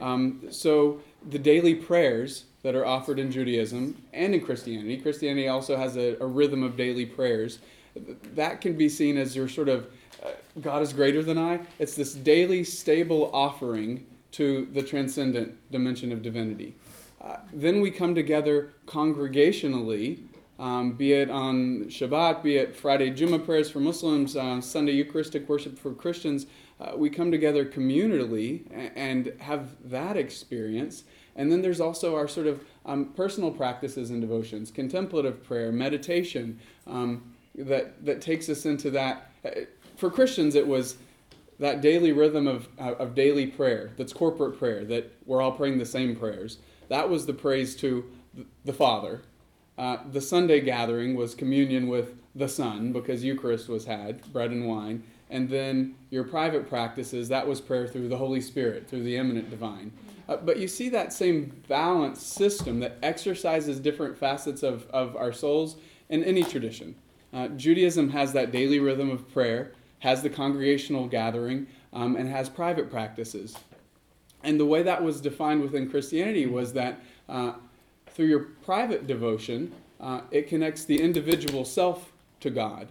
So the daily prayers that are offered in Judaism and in Christianity, Christianity also has a rhythm of daily prayers, that can be seen as your sort of God is greater than I. It's this daily stable offering to the transcendent dimension of divinity. Then we come together congregationally, be it on Shabbat, be it Friday Jummah prayers for Muslims, Sunday Eucharistic worship for Christians. We come together communally and have that experience. And then there's also our sort of personal practices and devotions, contemplative prayer, meditation, that takes us into that. For Christians, it was that daily rhythm of daily prayer, that's corporate prayer, that we're all praying the same prayers. That was the praise to the Father. The Sunday gathering was communion with the Son, because Eucharist was had, bread and wine. And then your private practices, that was prayer through the Holy Spirit, through the eminent divine. But you see that same balanced system that exercises different facets of our souls in any tradition. Judaism has that daily rhythm of prayer, has the congregational gathering, and has private practices. And the way that was defined within Christianity was that through your private devotion, it connects the individual self to God.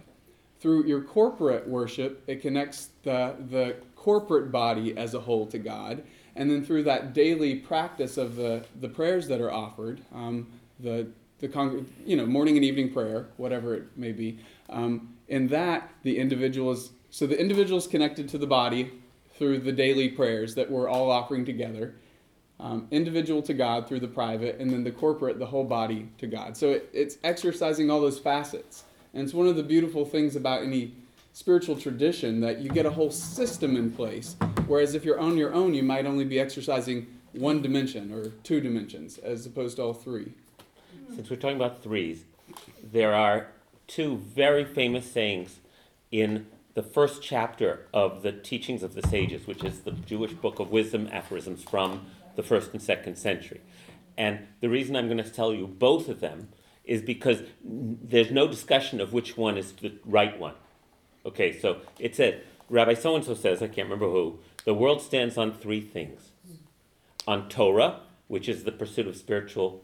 Through your corporate worship, it connects the corporate body as a whole to God. And then through that daily practice of the prayers that are offered, the morning and evening prayer, whatever it may be, in that the individual is connected to the body through the daily prayers that we're all offering together, individual to God through the private, and then the corporate, the whole body to God. So it's exercising all those facets. And it's one of the beautiful things about any spiritual tradition, that you get a whole system in place, whereas if you're on your own, you might only be exercising one dimension or two dimensions, as opposed to all three. Since we're talking about threes, there are two very famous sayings in the first chapter of the Teachings of the Sages, which is the Jewish Book of Wisdom, aphorisms from the 1st and 2nd century. And the reason I'm going to tell you both of them is because there's no discussion of which one is the right one. Okay, so it said, Rabbi so-and-so says, I can't remember who, the world stands on three things. On Torah, which is the pursuit of spiritual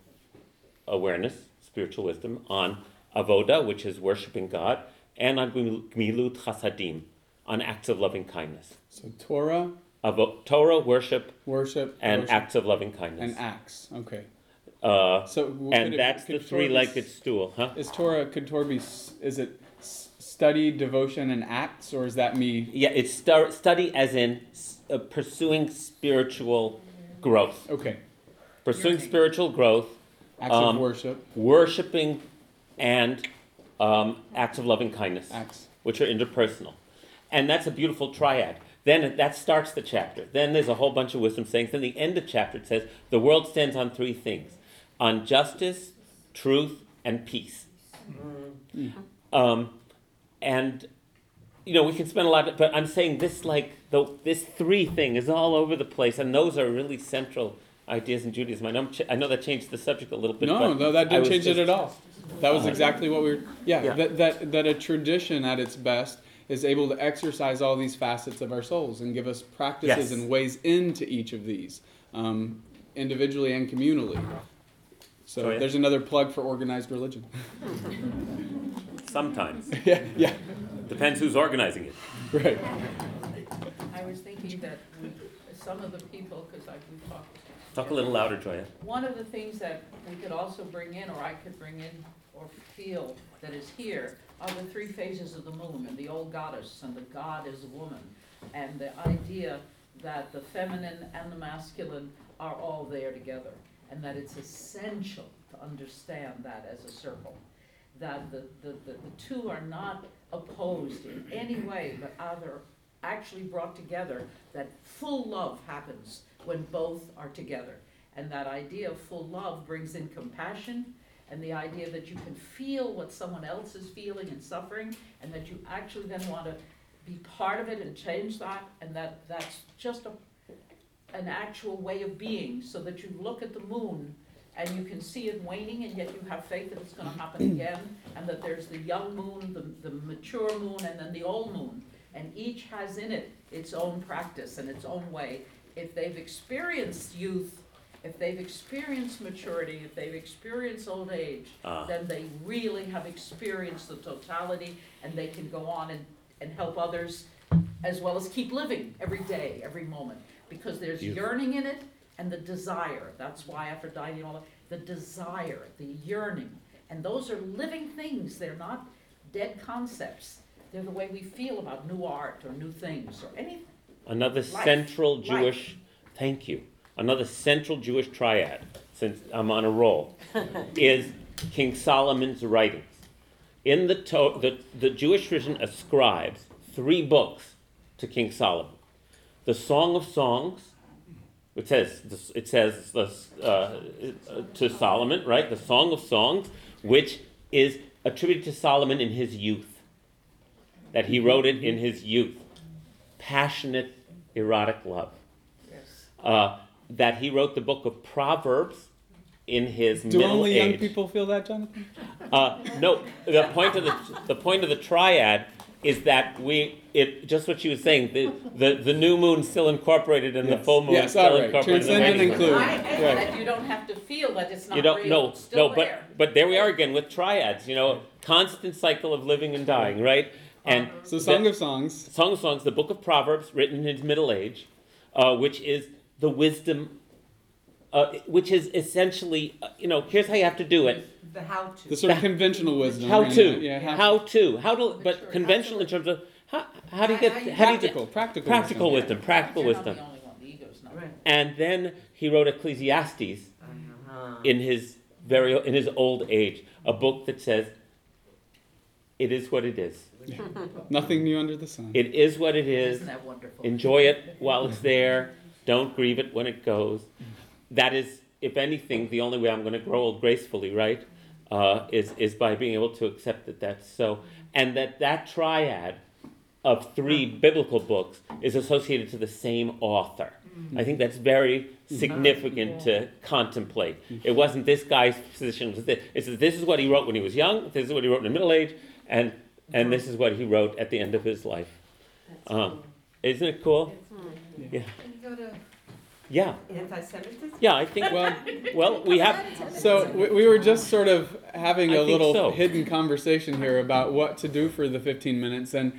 awareness, spiritual wisdom, on avoda, which is worshiping God, and on milut chasadim, on acts of loving kindness. So Torah, Torah, worship, and worship, acts of loving kindness. And acts, okay. That's the three-legged stool, huh? Is it study, devotion, and acts, or is that me? Yeah, it's study as in pursuing spiritual growth. Okay. Pursuing spiritual growth. Acts of worship. Worshipping and acts of loving kindness. Acts. Which are interpersonal. And that's a beautiful triad. Then that starts the chapter. Then there's a whole bunch of wisdom sayings. Then the end of the chapter it says, the world stands on three things. On justice, truth, and peace. And, we can spend a lot, but I'm saying this three thing is all over the place. And those are really central ideas in Judaism. I know that changed the subject a little bit. No, that didn't change it at all. That was exactly what we were... Yeah. That a tradition at its best is able to exercise all these facets of our souls and give us practices and ways into each of these, individually and communally. So there's another plug for organized religion. Sometimes. Yeah. Depends who's organizing it. Right. I was thinking that some of the people, because we've talked... Talk a little louder, Joya. One of the things that we could also bring in, or I could bring in, or feel that is here, are the three phases of the movement, the old goddess and the god is woman, and the idea that the feminine and the masculine are all there together, and that it's essential to understand that as a circle, that the two are not opposed in any way, but are actually brought together, that full love happens when both are together. And that idea of full love brings in compassion, and the idea that you can feel what someone else is feeling and suffering, and that you actually then want to be part of it and change that, and that's just an actual way of being, so that you look at the moon and you can see it waning, and yet you have faith that it's going to happen again, and that there's the young moon, the mature moon, and then the old moon. And each has in it its own practice and its own way. If they've experienced youth, if they've experienced maturity, if they've experienced old age, then they really have experienced the totality, and they can go on and help others, as well as keep living every day, every moment, because there's yearning in it, and the desire. That's why after dying, the desire, the yearning. And those are living things. They're not dead concepts. They're the way we feel about new art or new things or anything. Another central Jewish triad, since I'm on a roll, is King Solomon's writings. In the Jewish tradition ascribes 3 books to King Solomon. The Song of Songs, It says to Solomon, right? The Song of Songs, which is attributed to Solomon in his youth, that he wrote it in his youth. Passionate, erotic love. Yes. That he wrote the book of Proverbs in his middle age. Do only young people feel that, Jonathan? No. The point of the triad is that just what she was saying, the new moon still incorporated and the full moon still incorporated. Transcendent and included. That you don't have to feel that it's not real. But there we are again with triads, constant cycle of living and dying, right? And so Song of Songs, the book of Proverbs, written in his middle age, which is the wisdom, which is essentially, here's how you have to do it. The how-to. The sort of conventional wisdom. How to, but conventional in terms of how do you get practical wisdom. Practical wisdom. Not the only one. The ego's not right. And then he wrote Ecclesiastes in his old age, a book that says, "It is what it is. Yeah. Nothing new under the sun. It is what it is. Isn't that wonderful? Enjoy it while it's there. Don't grieve it when it goes." That is, if anything, the only way I'm going to grow old gracefully, right? Is by being able to accept that that's so, and that triad of 3 biblical books is associated to the same author. I think that's very significant to contemplate. It wasn't this guy's position. This is what he wrote when he was young, this is what he wrote in the middle age, and this is what he wrote at the end of his life. Cool. Isn't it cool? Yeah. Can you go to anti-Semitism? Yeah, I think, we have... So we were just sort of having a little hidden conversation here about what to do for the 15 minutes, and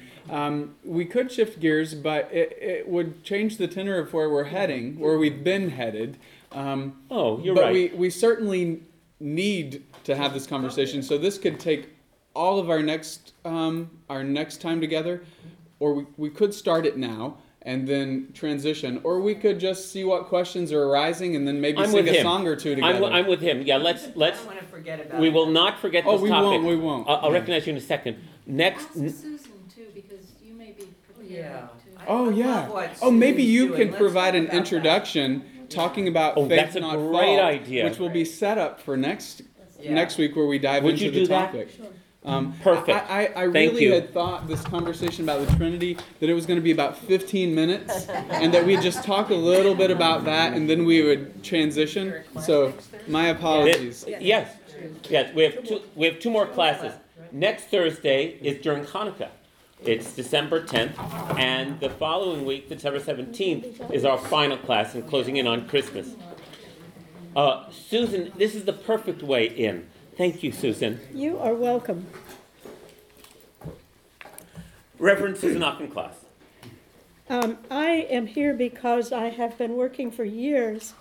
we could shift gears, but it would change the tenor of where we're heading, where we've been headed. But we certainly need to have this conversation, so this could take all of our next time together, or we could start it now, and then transition, or we could just see what questions are arising, and then maybe sing a song or two together. I'm with him. Yeah, let's. I don't want to forget about. We will not forget this topic. We won't. I'll recognize you in a second. Next. Ask Susan too, because you may be prepared. Yeah. Maybe you could provide an introduction talking about Faith Not Fault. Oh, that's a great idea. Which will be set up for next week, where we dive into the topic. Would you do that? Sure. Perfect. I really had thought this conversation about the Trinity, that it was going to be about 15 minutes, and that we'd just talk a little bit about that, and then we would transition. So, my apologies. Yes. We have two more classes. Next Thursday is during Hanukkah. It's December 10th, and the following week, December 17th, is our final class and closing in on Christmas. Susan, this is the perfect way in. Thank you, Susan. You are welcome. Reverend Susan Auchincloss. I am here because I have been working for years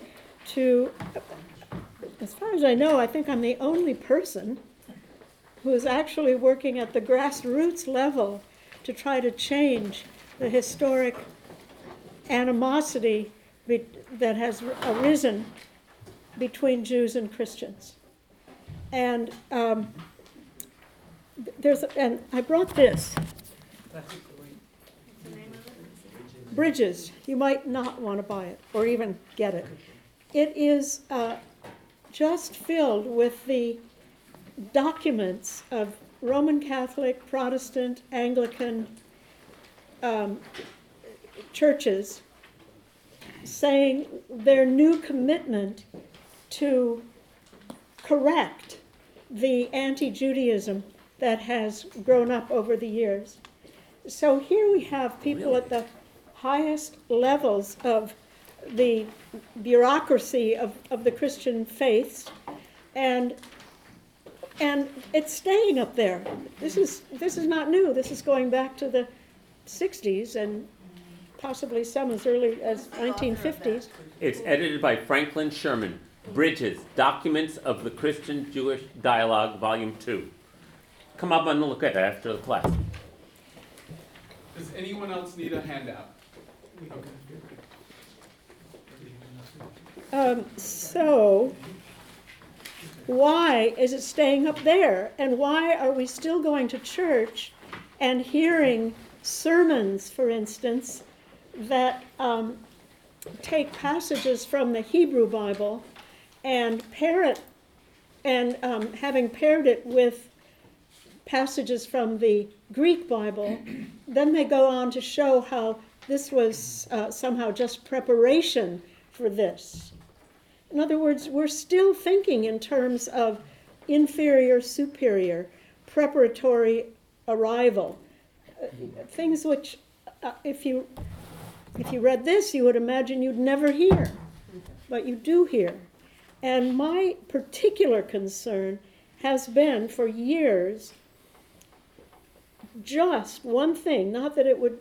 to, as far as I know, I think I'm the only person who is actually working at the grassroots level to try to change the historic animosity that has arisen between Jews and Christians. And I brought this. Bridges. You might not want to buy it or even get it. It is just filled with the documents of Roman Catholic, Protestant, Anglican churches saying their new commitment to correct the anti-Judaism that has grown up over the years. So here we have people at the highest levels of the bureaucracy of the Christian faiths, and it's staying up there. This is not new. This is going back to the 60s and possibly some as early as 1950s. It's edited by Franklin Sherman. Bridges, Documents of the Christian-Jewish Dialogue, Volume 2. Come up and look at it after the class. Does anyone else need a handout? Okay. So, why is it staying up there? And why are we still going to church and hearing sermons, for instance, that take passages from the Hebrew Bible and pair it, and having paired it with passages from the Greek Bible, then they go on to show how this was somehow just preparation for this. In other words, we're still thinking in terms of inferior, superior, preparatory, arrival, things which, if you read this, you would imagine you'd never hear, but you do hear. And my particular concern has been for years just one thing, not that it would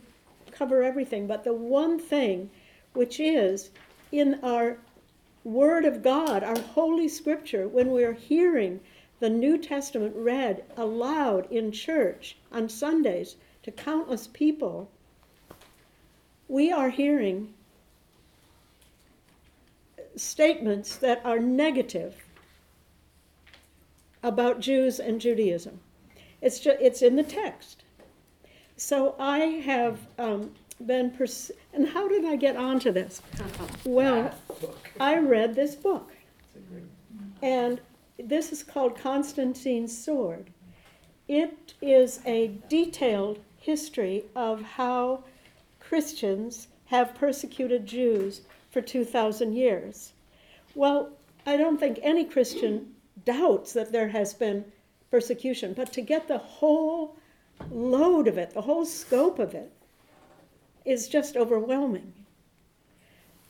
cover everything, but the one thing, which is in our Word of God, our Holy Scripture, when we are hearing the New Testament read aloud in church on Sundays to countless people, we are hearing statements that are negative about Jews and Judaism. It's in the text. So I have been and how did I get onto this? Well, I read this book, and this is called Constantine's Sword. It is a detailed history of how Christians have persecuted Jews for 2,000 years. Well, I don't think any Christian doubts that there has been persecution, but to get the whole load of it, the whole scope of it, is just overwhelming.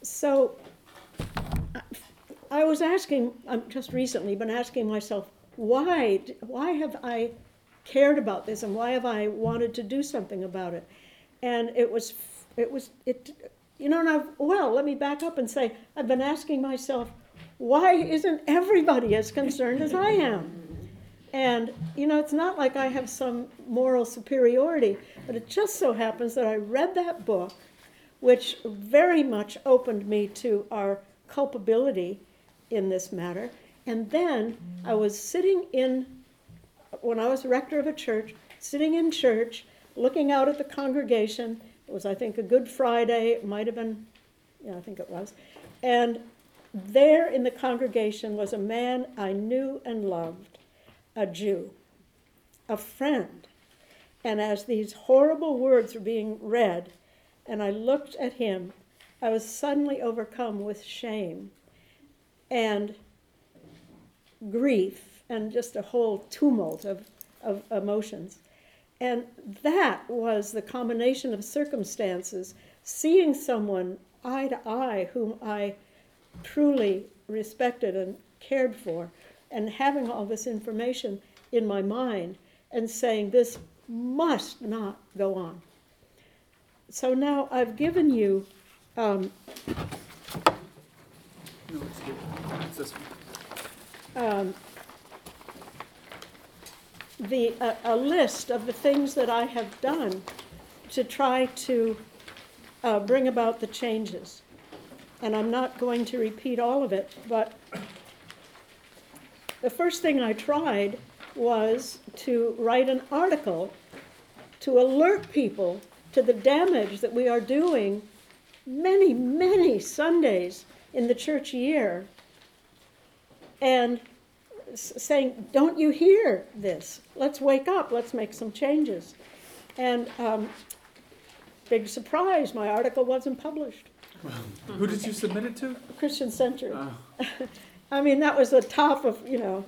So I was asking, I've just recently been asking myself, why have I cared about this, and why have I wanted to do something about it? And let me back up and say, I've been asking myself, why isn't everybody as concerned as I am? And, it's not like I have some moral superiority, but it just so happens that I read that book, which very much opened me to our culpability in this matter. And then I was when I was rector of a church, sitting in church, looking out at the congregation. It was, I think, a Good Friday. It might have been, I think it was. And there in the congregation was a man I knew and loved, a Jew, a friend. And as these horrible words were being read, and I looked at him, I was suddenly overcome with shame and grief and just a whole tumult of emotions. And that was the combination of circumstances, seeing someone eye to eye whom I truly respected and cared for, and having all this information in my mind and saying, this must not go on. So now I've given you... no, it's good. It's this one. A list of the things that I have done to try to bring about the changes. And I'm not going to repeat all of it, but the first thing I tried was to write an article to alert people to the damage that we are doing many, many Sundays in the church year, and saying, don't you hear this? Let's wake up. Let's make some changes. And Big surprise, my article wasn't published. Who did you submit it to? Christian Century. I mean, that was the top of, you know,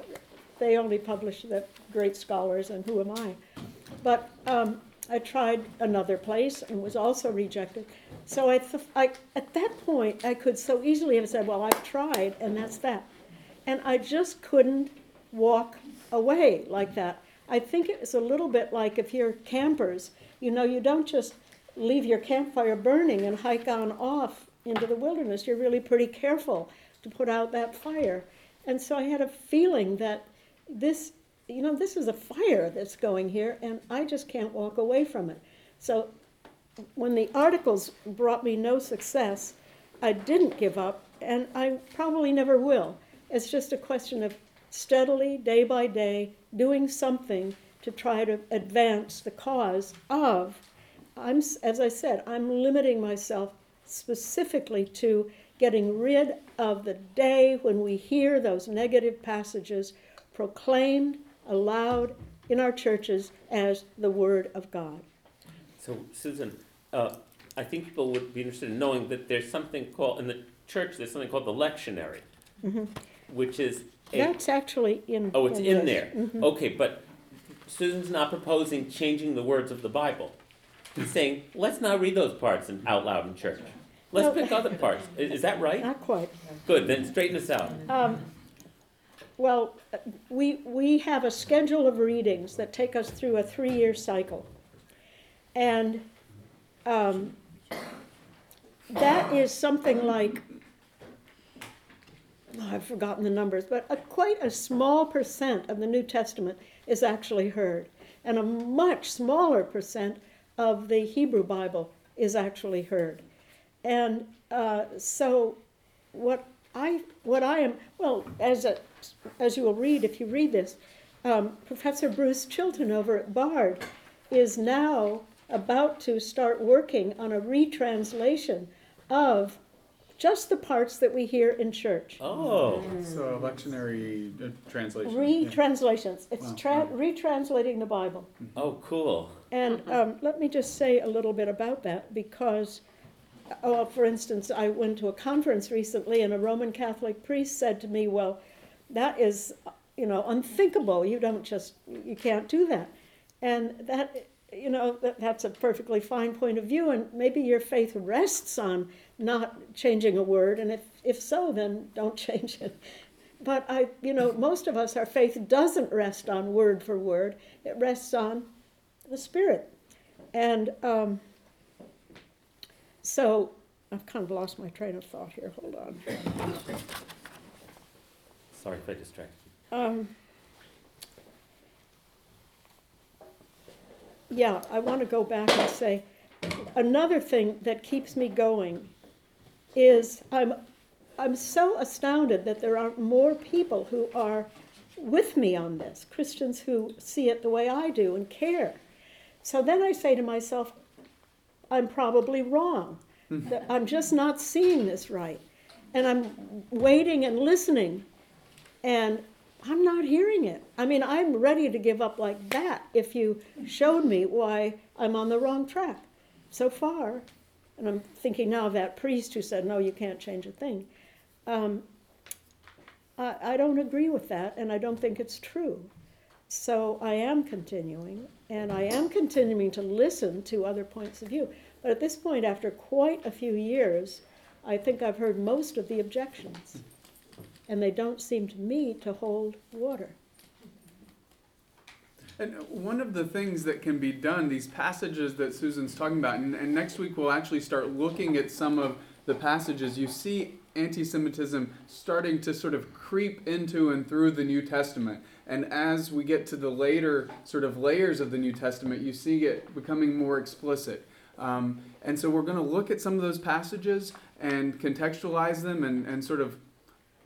they only publish the great scholars, and who am I? But I tried another place and was also rejected. So I at that point, I could so easily have said, well, I've tried, and that's that. And I just couldn't walk away like that. I think it was a little bit like if you're campers, you know, you don't just leave your campfire burning and hike on off into the wilderness. You're really pretty careful to put out that fire. And so I had a feeling that this, you know, this is a fire that's going here, and I just can't walk away from it. So when the articles brought me no success, I didn't give up, and I probably never will. It's just a question of steadily, day by day, doing something to try to advance the cause of, as I said, I'm limiting myself specifically to getting rid of the day when we hear those negative passages proclaimed aloud in our churches as the Word of God. So, Susan, I think people would be interested in knowing that there's something called, in the church, there's something called the lectionary, mm-hmm. which is... That's actually in... Oh, it's in there. Mm-hmm. Okay, but Susan's not proposing changing the words of the Bible. She's saying, let's not read those parts out loud in church. Let's pick other parts. Is that right? Not quite. Good, then straighten us out. Well, we have a schedule of readings that take us through a 3-year cycle. And that is something like, oh, I've forgotten the numbers, but quite a small percent of the New Testament is actually heard. And a much smaller percent of the Hebrew Bible is actually heard. And so what I am, well, as you will read if you read this, Professor Bruce Chilton over at Bard is now about to start working on a retranslation of just the parts that we hear in church. Oh. So lectionary translation. Retranslations. Yeah. It's retranslating the Bible. Oh, cool. And let me just say a little bit about that because, oh, for instance, I went to a conference recently and a Roman Catholic priest said to me, well, that is, you know, unthinkable. You can't do that. And that, you know, that's a perfectly fine point of view, and maybe your faith rests on not changing a word, and if so, then don't change it. But most of us, our faith doesn't rest on word for word. It rests on the Spirit. And so I've kind of lost my train of thought here. Hold on. Sorry if I distracted you. Yeah, I want to go back and say another thing that keeps me going is I'm so astounded that there aren't more people who are with me on this, Christians who see it the way I do and care. So then I say to myself, I'm probably wrong. That I'm just not seeing this right. And I'm waiting and listening, and I'm not hearing it. I mean, I'm ready to give up like that if you showed me why I'm on the wrong track so far. And I'm thinking now of that priest who said, no, you can't change a thing. I don't agree with that, and I don't think it's true. So I am continuing, and I am continuing to listen to other points of view. But at this point, after quite a few years, I think I've heard most of the objections. And they don't seem to me to hold water. And one of the things that can be done, these passages that Susan's talking about, and next week we'll actually start looking at some of the passages. You see anti-Semitism starting to sort of creep into and through the New Testament. And as we get to the later sort of layers of the New Testament, you see it becoming more explicit. And so we're going to look at some of those passages and contextualize them and sort of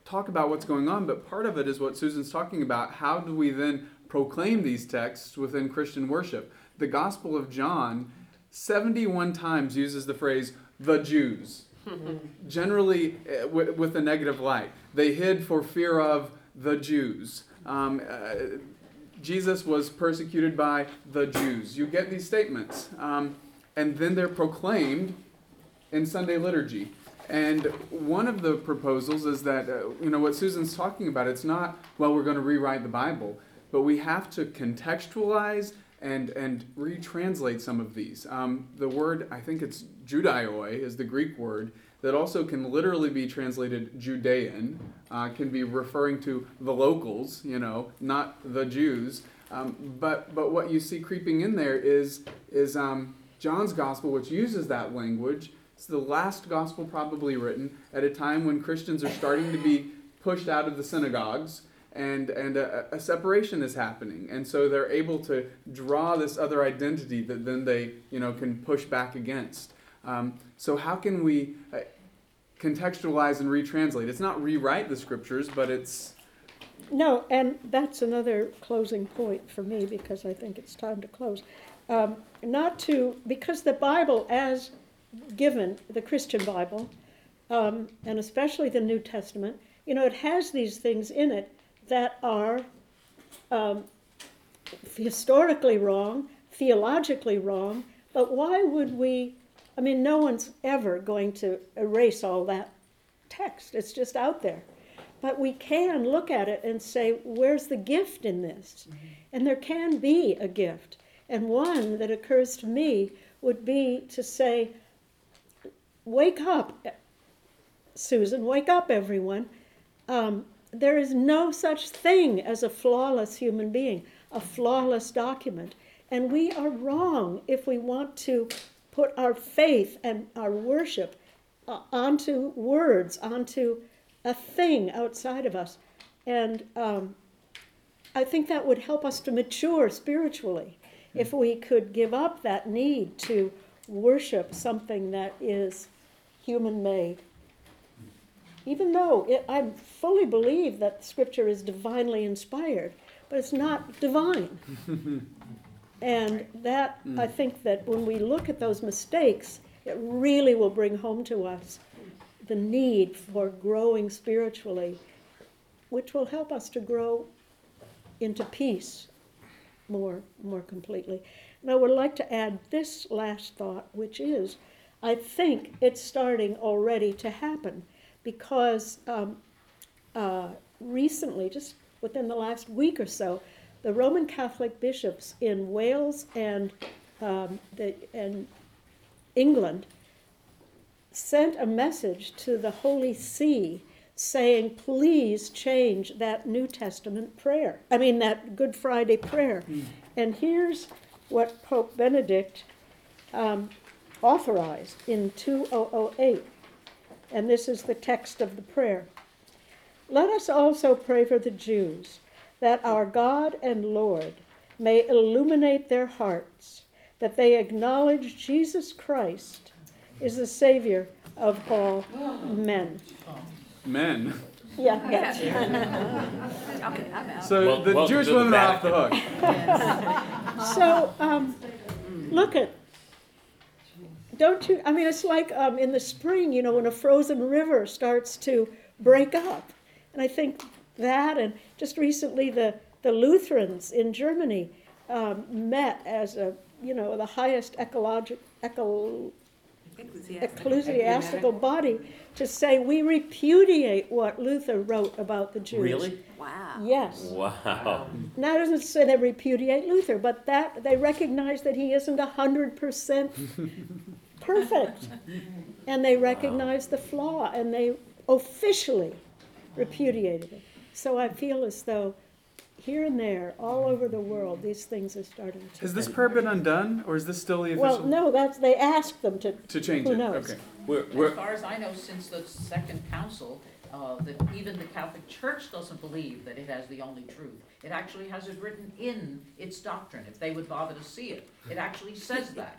talk about what's going on, but part of it is what Susan's talking about. How do we then proclaim these texts within Christian worship? The Gospel of John 71 times uses the phrase, the Jews, generally with a negative light. They hid for fear of the Jews. Jesus was persecuted by the Jews. You get these statements. and then they're proclaimed in Sunday liturgy. And one of the proposals is that, what Susan's talking about, it's not, well, we're going to rewrite the Bible, but we have to contextualize and retranslate some of these. The word, I think it's Judaioi, is the Greek word, that also can literally be translated Judean, can be referring to the locals, not the Jews. But what you see creeping in there is John's gospel, which uses that language. It's the last gospel probably written at a time when Christians are starting to be pushed out of the synagogues, and a separation is happening. And so they're able to draw this other identity that then they can push back against. So how can we contextualize and retranslate? It's not rewrite the scriptures, but it's... No, and that's another closing point for me, because I think it's time to close. Because the Bible as given, the Christian Bible, and especially the New Testament, it has these things in it that are historically wrong, theologically wrong, but why would we... no one's ever going to erase all that text. It's just out there. But we can look at it and say, where's the gift in this? Mm-hmm. And there can be a gift. And one that occurs to me would be to say, wake up, Susan, wake up, everyone. There is no such thing as a flawless human being, a flawless document. And we are wrong if we want to put our faith and our worship onto words, onto a thing outside of us. And I think that would help us to mature spiritually if we could give up that need to worship something that is human-made. Even though I fully believe that Scripture is divinely inspired, but it's not divine. And that, I think that when we look at those mistakes, it really will bring home to us the need for growing spiritually, which will help us to grow into peace more completely. And I would like to add this last thought, which is, I think it's starting already to happen, because recently, just within the last week or so, the Roman Catholic bishops in Wales and England sent a message to the Holy See saying, please change that New Testament prayer. That Good Friday prayer. Mm. And here's what Pope Benedict authorized in 2008. And this is the text of the prayer. Let us also pray for the Jews, that our God and Lord may illuminate their hearts, that they acknowledge Jesus Christ is the Savior of all men. Men? Yeah. So the Jewish women are off the hook. Yes. So look at, don't you, it's like in the spring, when a frozen river starts to break up. And I think that, and just recently the Lutherans in Germany met as the highest ecclesiastical body to say, we repudiate what Luther wrote about the Jews. Really? Wow. Yes. Wow. Now it doesn't say they repudiate Luther, but that they recognize that he isn't 100% perfect. And they recognize the flaw, and they officially repudiated it. So I feel as though here and there, all over the world, these things are starting to... Has this prayer been undone, or is this still the official... Well, no, they asked them to change it. Who knows? Okay. As far as I know, since the Second Council, even the Catholic Church doesn't believe that it has the only truth. It actually has it written in its doctrine, if they would bother to see it. It actually says that.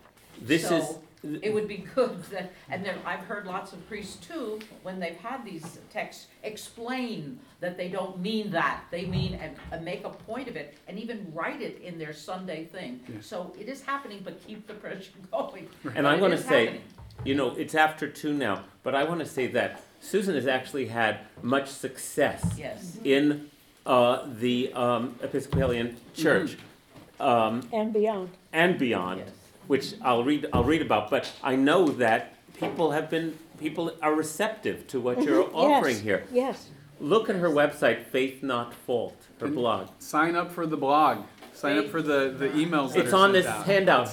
It would be good that, and then I've heard lots of priests too, when they've had these texts, explain that they don't mean that. They mean and make a point of it, and even write it in their Sunday thing. Yeah. So it is happening, but keep the pressure going. Right. And I want to say, it's after 2 now, but I want to say that Susan has actually had much success in the Episcopalian Church. And beyond. Yes. which I'll read about, but I know that people are receptive to what you're offering here. Yes. Look at her website, Faith Not Fault, her blog. Sign up for the blog. Sign up for the emails. It's on this handout.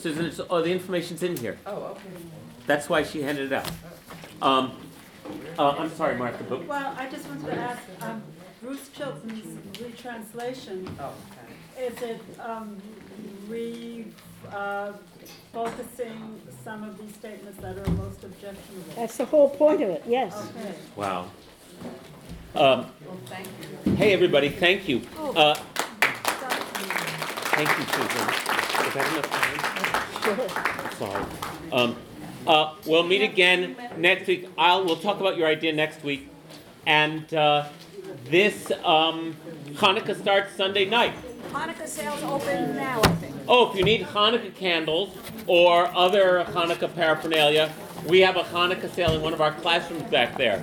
Susan, the information's in here. Oh, okay. That's why she handed it out. I'm sorry, Martha. But well, I just wanted to ask, Bruce Chilton's retranslation, is it focusing some of these statements that are most objectionable? That's the whole point of it, yes. Okay. Wow. Thank you. Hey, everybody, thank you. Thank you, Susan. Is that enough time? Sure. Sorry. We'll meet again next week. We'll talk about your idea next week. And this Hanukkah starts Sunday night. Hanukkah sales open now, I think. Oh, if you need Hanukkah candles or other Hanukkah paraphernalia, we have a Hanukkah sale in one of our classrooms back there.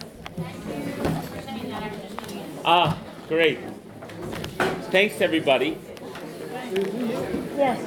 Ah, great. Thanks, everybody. Yes.